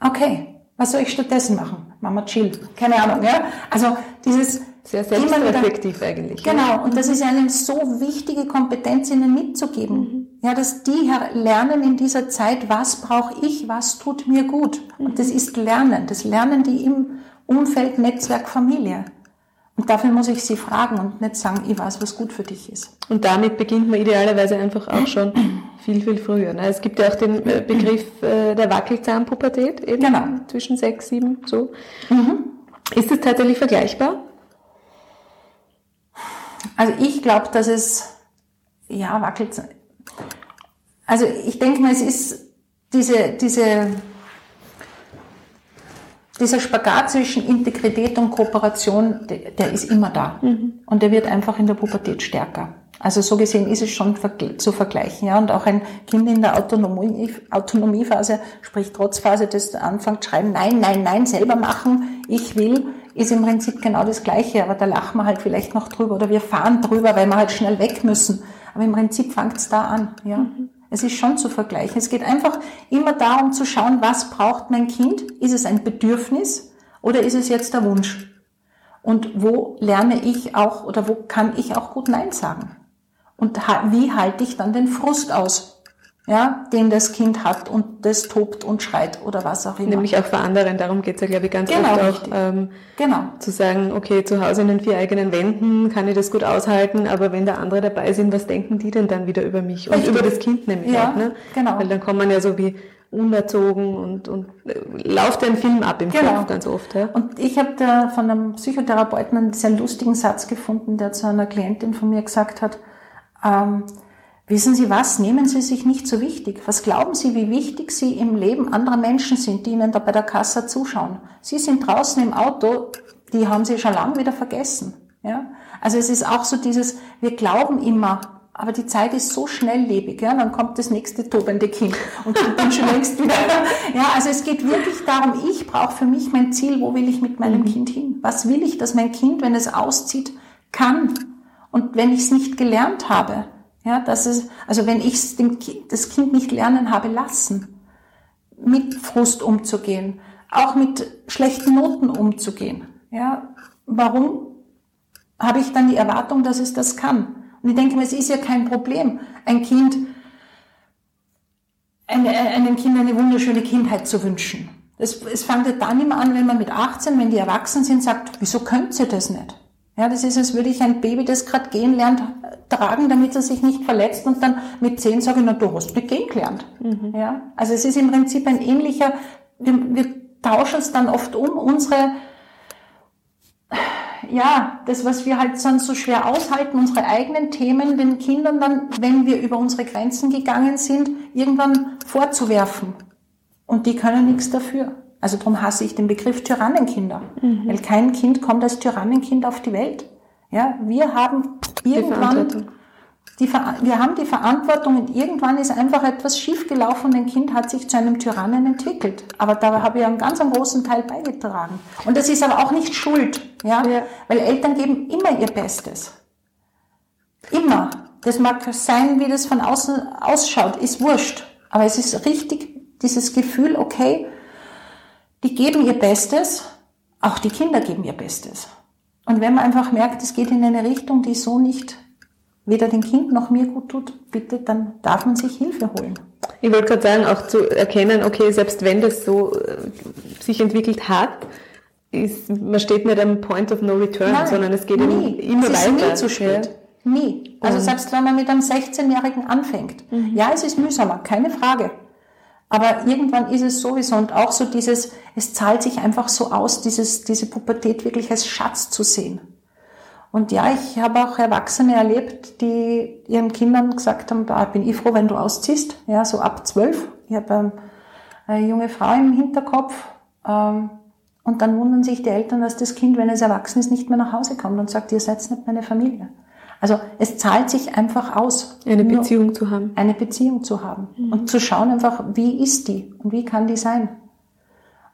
Okay, was soll ich stattdessen machen? Mama, chill. Keine Ahnung, ja? Also dieses... Sehr selbstreflektiv eigentlich. Genau, ja. Und das ist eine so wichtige Kompetenz, ihnen mitzugeben. Mhm. Ja, dass die lernen in dieser Zeit, was brauche ich, was tut mir gut. Mhm. Und das ist Lernen. Das lernen die im Umfeld, Netzwerk, Familie. Und dafür muss ich sie fragen und nicht sagen, ich weiß, was gut für dich ist. Und damit beginnt man idealerweise einfach auch schon viel, viel früher. Ne? Es gibt ja auch den Begriff äh, der Wackelzahnpubertät, eben genau. Zwischen sechs, sieben, so. Mhm. Ist das tatsächlich vergleichbar? Also ich glaube, dass es, ja, wackelt. Also ich denke mal, es ist diese, diese, dieser Spagat zwischen Integrität und Kooperation, der, der ist immer da. Mhm. Und der wird einfach in der Pubertät stärker. Also so gesehen ist es schon zu vergleichen. Ja. Und auch ein Kind in der Autonomie, Autonomiephase, sprich Trotzphase, das anfängt zu schreiben, nein, nein, nein, selber machen, ich will, ist im Prinzip genau das Gleiche, aber da lachen wir halt vielleicht noch drüber oder wir fahren drüber, weil wir halt schnell weg müssen. Aber im Prinzip fängt es da an. Ja. Mhm. Es ist schon zu vergleichen. Es geht einfach immer darum zu schauen, was braucht mein Kind? Ist es ein Bedürfnis oder ist es jetzt der Wunsch? Und wo lerne ich auch oder wo kann ich auch gut Nein sagen? Und wie halte ich dann den Frust aus? ja, den das Kind hat und das tobt und schreit oder was auch immer. Nämlich auch vor anderen, darum geht es ja, glaube ich, ganz genau, oft auch, ähm, genau. zu sagen, okay, zu Hause in den vier eigenen Wänden kann ich das gut aushalten, aber wenn da andere dabei sind, was denken die denn dann wieder über mich und richtig. Über das Kind nämlich ja, auch, ne? Genau. Weil dann kommt man ja so wie unerzogen und, und äh, läuft einen Film ab im genau. Kopf ganz oft. Ja? Und ich habe da von einem Psychotherapeuten einen sehr lustigen Satz gefunden, der zu einer Klientin von mir gesagt hat, ähm, wissen Sie was, nehmen Sie sich nicht so wichtig. Was glauben Sie, wie wichtig Sie im Leben anderer Menschen sind, die Ihnen da bei der Kasse zuschauen? Sie sind draußen im Auto, die haben Sie schon lange wieder vergessen. Ja? Also es ist auch so dieses, wir glauben immer, aber die Zeit ist so schnelllebig, ja? Dann kommt das nächste tobende Kind und dann schon längst wieder. Ja, also es geht wirklich darum, ich brauche für mich mein Ziel, wo will ich mit meinem Kind hin? Was will ich, dass mein Kind, wenn es auszieht, kann? Und wenn ich es nicht gelernt habe, ja, das ist, also wenn ich das Kind nicht lernen habe lassen, mit Frust umzugehen, auch mit schlechten Noten umzugehen, ja, warum habe ich dann die Erwartung, dass es das kann? Und ich denke mir, es ist ja kein Problem, ein Kind, eine, einem Kind eine wunderschöne Kindheit zu wünschen. Es, es fängt ja dann immer an, wenn man mit achtzehn, wenn die erwachsen sind, sagt, wieso könnt ihr das nicht? Ja, das ist, als würde ich ein Baby, das gerade gehen lernt, tragen, damit es sich nicht verletzt und dann mit zehn sage ich, na, du hast nicht gehen gelernt. Mhm. Ja, also es ist im Prinzip ein ähnlicher, wir, wir tauschen es dann oft um, unsere, ja, das, was wir halt sonst so schwer aushalten, unsere eigenen Themen den Kindern dann, wenn wir über unsere Grenzen gegangen sind, irgendwann vorzuwerfen. Und die können nichts dafür. Also darum hasse ich den Begriff Tyrannenkinder, mhm. weil kein Kind kommt als Tyrannenkind auf die Welt. Ja, wir haben irgendwann die die Ver- wir haben die Verantwortung und irgendwann ist einfach etwas schiefgelaufen und ein Kind hat sich zu einem Tyrannen entwickelt. Aber da habe ich einen ganz einen großen Teil beigetragen. Und das ist aber auch nicht Schuld, ja, ja. weil Eltern geben immer ihr Bestes. Immer. Das mag sein, wie das von außen ausschaut, ist wurscht. Aber es ist richtig, dieses Gefühl, okay, die geben ihr Bestes, auch die Kinder geben ihr Bestes. Und wenn man einfach merkt, es geht in eine Richtung, die so nicht weder dem Kind noch mir gut tut, bitte, dann darf man sich Hilfe holen. Ich wollte gerade sagen, auch zu erkennen, okay, selbst wenn das so äh, sich entwickelt hat, ist, man steht nicht am Point of No Return, nein, sondern es geht nie. Immer es weiter. Es ist nie zu spät. Ja. Nie. Also selbst wenn man mit einem sechzehnjährigen anfängt. Mhm. Ja, es ist mühsamer, keine Frage. Aber irgendwann ist es sowieso und auch so dieses, es zahlt sich einfach so aus, dieses, diese Pubertät wirklich als Schatz zu sehen. Und ja, ich habe auch Erwachsene erlebt, die ihren Kindern gesagt haben, da bin ich froh, wenn du ausziehst, ja, so ab zwölf. Ich habe eine junge Frau im Hinterkopf, ähm, und dann wundern sich die Eltern, dass das Kind, wenn es erwachsen ist, nicht mehr nach Hause kommt und sagt, ihr seid nicht meine Familie. Also es zahlt sich einfach aus. Eine Beziehung zu haben. Eine Beziehung zu haben. Mhm. Und zu schauen einfach, wie ist die und wie kann die sein?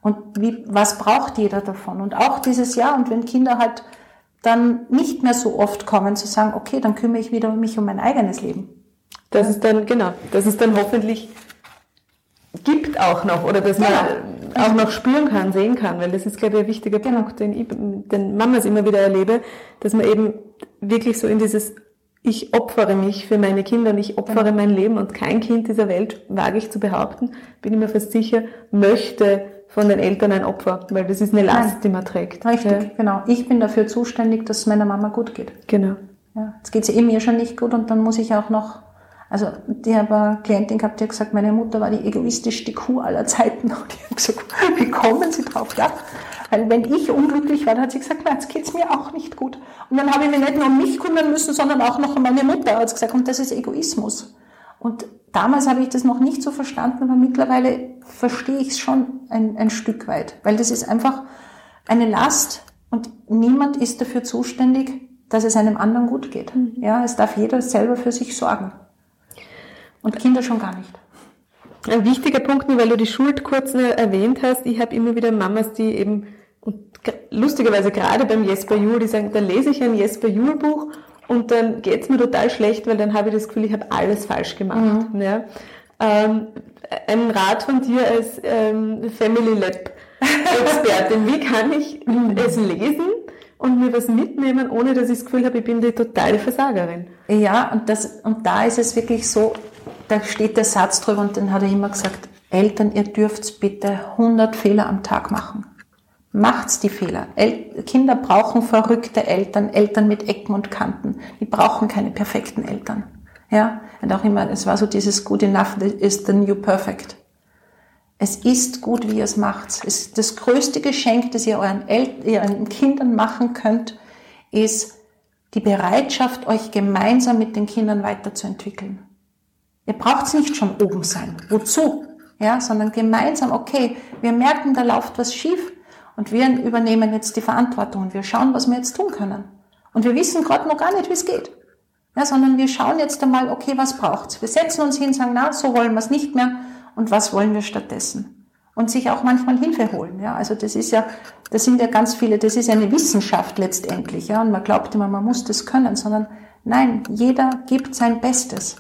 Und wie, was braucht jeder davon? Und auch dieses Jahr, und wenn Kinder halt dann nicht mehr so oft kommen, zu sagen, okay, dann kümmere ich wieder mich um mein eigenes Leben. Das ist dann, genau, das ist dann hoffentlich gibt auch noch, oder dass genau. man auch noch spüren kann, sehen kann, weil das ist, glaube ich, ein wichtiger Punkt, den ich, den Mamas immer wieder erlebe, dass man eben wirklich so in dieses, ich opfere mich für meine Kinder und ich opfere genau. mein Leben und kein Kind dieser Welt, wage ich zu behaupten, bin ich mir fast sicher, möchte von den Eltern ein Opfer, weil das ist eine Last, nein. die man trägt. Richtig, ja. genau. Ich bin dafür zuständig, dass es meiner Mama gut geht. Genau. Ja, jetzt geht es eh mir schon nicht gut und dann muss ich auch noch, also die habe eine Klientin gehabt, die hat gesagt, meine Mutter war die egoistischste Kuh aller Zeiten. Und ich habe gesagt, wie kommen Sie drauf? Ja, weil wenn ich unglücklich war, dann hat sie gesagt, na, jetzt geht es mir auch nicht gut. Und dann habe ich mich nicht nur um mich kümmern müssen, sondern auch noch um meine Mutter. Hat sie gesagt, und das ist Egoismus. Und damals habe ich das noch nicht so verstanden, aber mittlerweile verstehe ich es schon ein, ein Stück weit. Weil das ist einfach eine Last und niemand ist dafür zuständig, dass es einem anderen gut geht. Mhm. Ja, es darf jeder selber für sich sorgen. Und Kinder schon gar nicht. Ein wichtiger Punkt, weil du die Schuld kurz erwähnt hast, ich habe immer wieder Mamas, die eben, und lustigerweise gerade beim Jesper Juul, die sagen, dann lese ich ein Jesper Juul Buch und dann geht's mir total schlecht, weil dann habe ich das Gefühl, ich habe alles falsch gemacht. Mhm. Ja. Ähm, ein Rat von dir als ähm, Family Lab Expertin, wie kann ich mhm. es lesen und mir was mitnehmen, ohne dass ich das Gefühl habe, ich bin die totale Versagerin? Ja, und, das, und da ist es wirklich so, da steht der Satz drüber und dann hat er immer gesagt, Eltern, ihr dürft bitte hundert Fehler am Tag machen. Macht's die Fehler. El- Kinder brauchen verrückte Eltern, Eltern mit Ecken und Kanten. Die brauchen keine perfekten Eltern. Ja, und auch immer, es war so dieses good enough is the new perfect. Es ist gut, wie ihr es macht. Es, das größte Geschenk, das ihr euren, El- ihren Kindern machen könnt, ist die Bereitschaft, euch gemeinsam mit den Kindern weiterzuentwickeln. Ihr braucht es nicht schon oben sein. Wozu? Ja, sondern gemeinsam, okay, wir merken, da läuft was schief und wir übernehmen jetzt die Verantwortung und wir schauen, was wir jetzt tun können. Und wir wissen gerade noch gar nicht, wie es geht. Ja, sondern wir schauen jetzt einmal, okay, was braucht's? Wir setzen uns hin, sagen, na, so wollen wir es nicht mehr und was wollen wir stattdessen? Und sich auch manchmal Hilfe holen, ja. Also das ist ja, das sind ja ganz viele, das ist ja eine Wissenschaft letztendlich, ja. Und man glaubt immer, man muss das können, sondern nein, jeder gibt sein Bestes.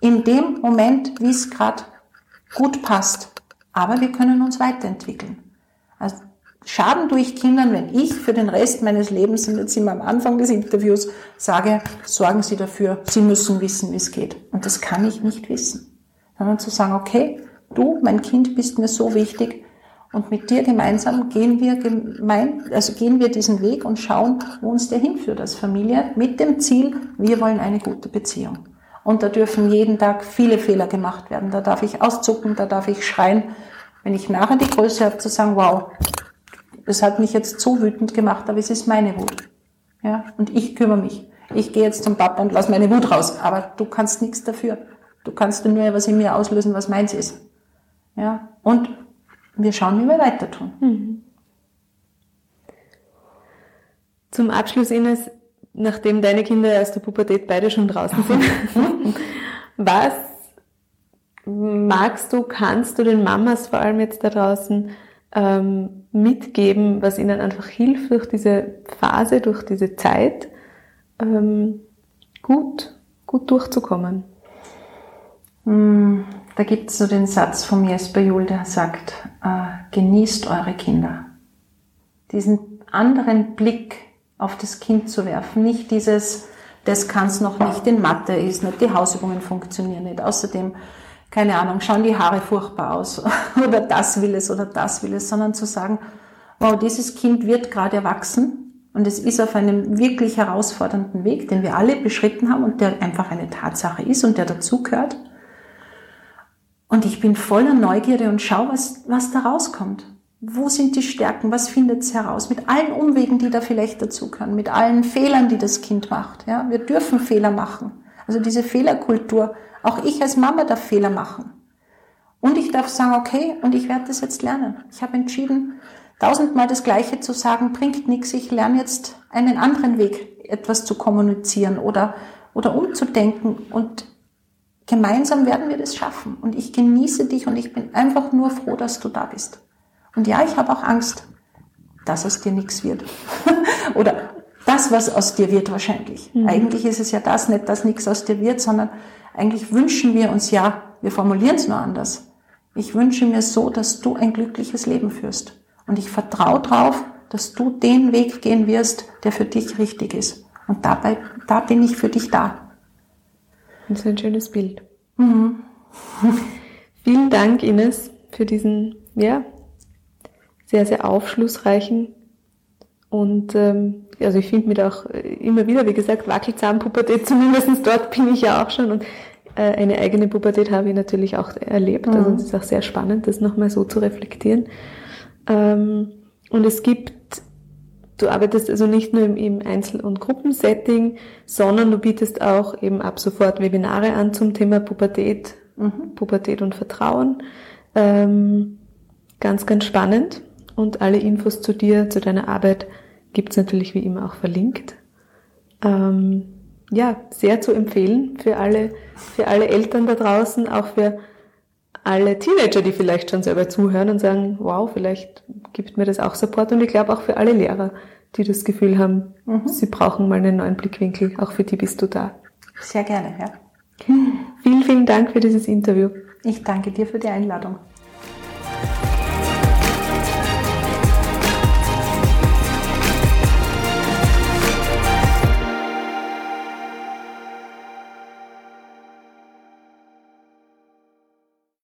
In dem Moment, wie es gerade gut passt. Aber wir können uns weiterentwickeln. Also Schaden tue ich Kindern, wenn ich für den Rest meines Lebens, und jetzt sind wir am Anfang des Interviews, sage, sorgen Sie dafür, Sie müssen wissen, wie es geht. Und das kann ich nicht wissen. Sondern zu sagen, okay, du, mein Kind, bist mir so wichtig und mit dir gemeinsam gehen wir gemein, also gehen wir diesen Weg und schauen, wo uns der hinführt als Familie, mit dem Ziel, wir wollen eine gute Beziehung. Und da dürfen jeden Tag viele Fehler gemacht werden. Da darf ich auszucken, da darf ich schreien. Wenn ich nachher die Größe habe, zu sagen, wow, das hat mich jetzt so wütend gemacht, aber es ist meine Wut. Ja, und ich kümmere mich. Ich gehe jetzt zum Papa und lasse meine Wut raus. Aber du kannst nichts dafür. Du kannst nur was in mir auslösen, was meins ist. Ja, und wir schauen, wie wir weiter tun. Mhm. Zum Abschluss, Ines, nachdem deine Kinder aus der Pubertät beide schon draußen sind, was magst du, kannst du den Mamas vor allem jetzt da draußen ähm, mitgeben, was ihnen einfach hilft, durch diese Phase, durch diese Zeit ähm, gut, gut durchzukommen? Da gibt es so den Satz von Jesper Juul, der sagt, äh, genießt eure Kinder. Diesen anderen Blick auf das Kind zu werfen. Nicht dieses, das kann es noch nicht, in Mathe ist nicht, die Hausübungen funktionieren nicht. Außerdem, keine Ahnung, schauen die Haare furchtbar aus oder das will es oder das will es, sondern zu sagen, wow, dieses Kind wird gerade erwachsen und es ist auf einem wirklich herausfordernden Weg, den wir alle beschritten haben und der einfach eine Tatsache ist und der dazugehört. Und ich bin voller Neugierde und schau, was, was da rauskommt. Wo sind die Stärken? Was findet es heraus? Mit allen Umwegen, die da vielleicht dazu können, mit allen Fehlern, die das Kind macht. Ja, wir dürfen Fehler machen. Also diese Fehlerkultur. Auch ich als Mama darf Fehler machen. Und ich darf sagen, okay, und ich werde das jetzt lernen. Ich habe entschieden, tausendmal das Gleiche zu sagen, bringt nichts. Ich lerne jetzt einen anderen Weg, etwas zu kommunizieren oder, oder umzudenken. Und gemeinsam werden wir das schaffen. Und ich genieße dich und ich bin einfach nur froh, dass du da bist. Und ja, ich habe auch Angst, dass aus dir nichts wird. Oder das, was aus dir wird wahrscheinlich. Mhm. Eigentlich ist es ja das nicht, dass nichts aus dir wird, sondern eigentlich wünschen wir uns ja, wir formulieren es nur anders. Ich wünsche mir so, dass du ein glückliches Leben führst. Und ich vertraue drauf, dass du den Weg gehen wirst, der für dich richtig ist. Und dabei, da bin ich für dich da. Das ist ein schönes Bild. Mhm. Vielen Dank, Ines, für diesen, ja, sehr, sehr aufschlussreichen und ähm, also ich finde mich auch immer wieder, wie gesagt, Wackelzahnpubertät, zumindest dort bin ich ja auch schon und äh, eine eigene Pubertät habe ich natürlich auch erlebt, mhm. Also es ist auch sehr spannend, das nochmal so zu reflektieren ähm, und es gibt, du arbeitest also nicht nur im, im Einzel- und Gruppensetting, sondern du bietest auch eben ab sofort Webinare an zum Thema Pubertät, mhm. Pubertät und Vertrauen, ähm, ganz, ganz spannend. Und alle Infos zu dir, zu deiner Arbeit gibt's natürlich wie immer auch verlinkt. Ähm, ja, sehr zu empfehlen für alle, für alle Eltern da draußen, auch für alle Teenager, die vielleicht schon selber zuhören und sagen, wow, vielleicht gibt mir das auch Support. Und ich glaube auch für alle Lehrer, die das Gefühl haben, mhm. sie brauchen mal einen neuen Blickwinkel. Auch für die bist du da. Sehr gerne, ja. Vielen, vielen Dank für dieses Interview. Ich danke dir für die Einladung.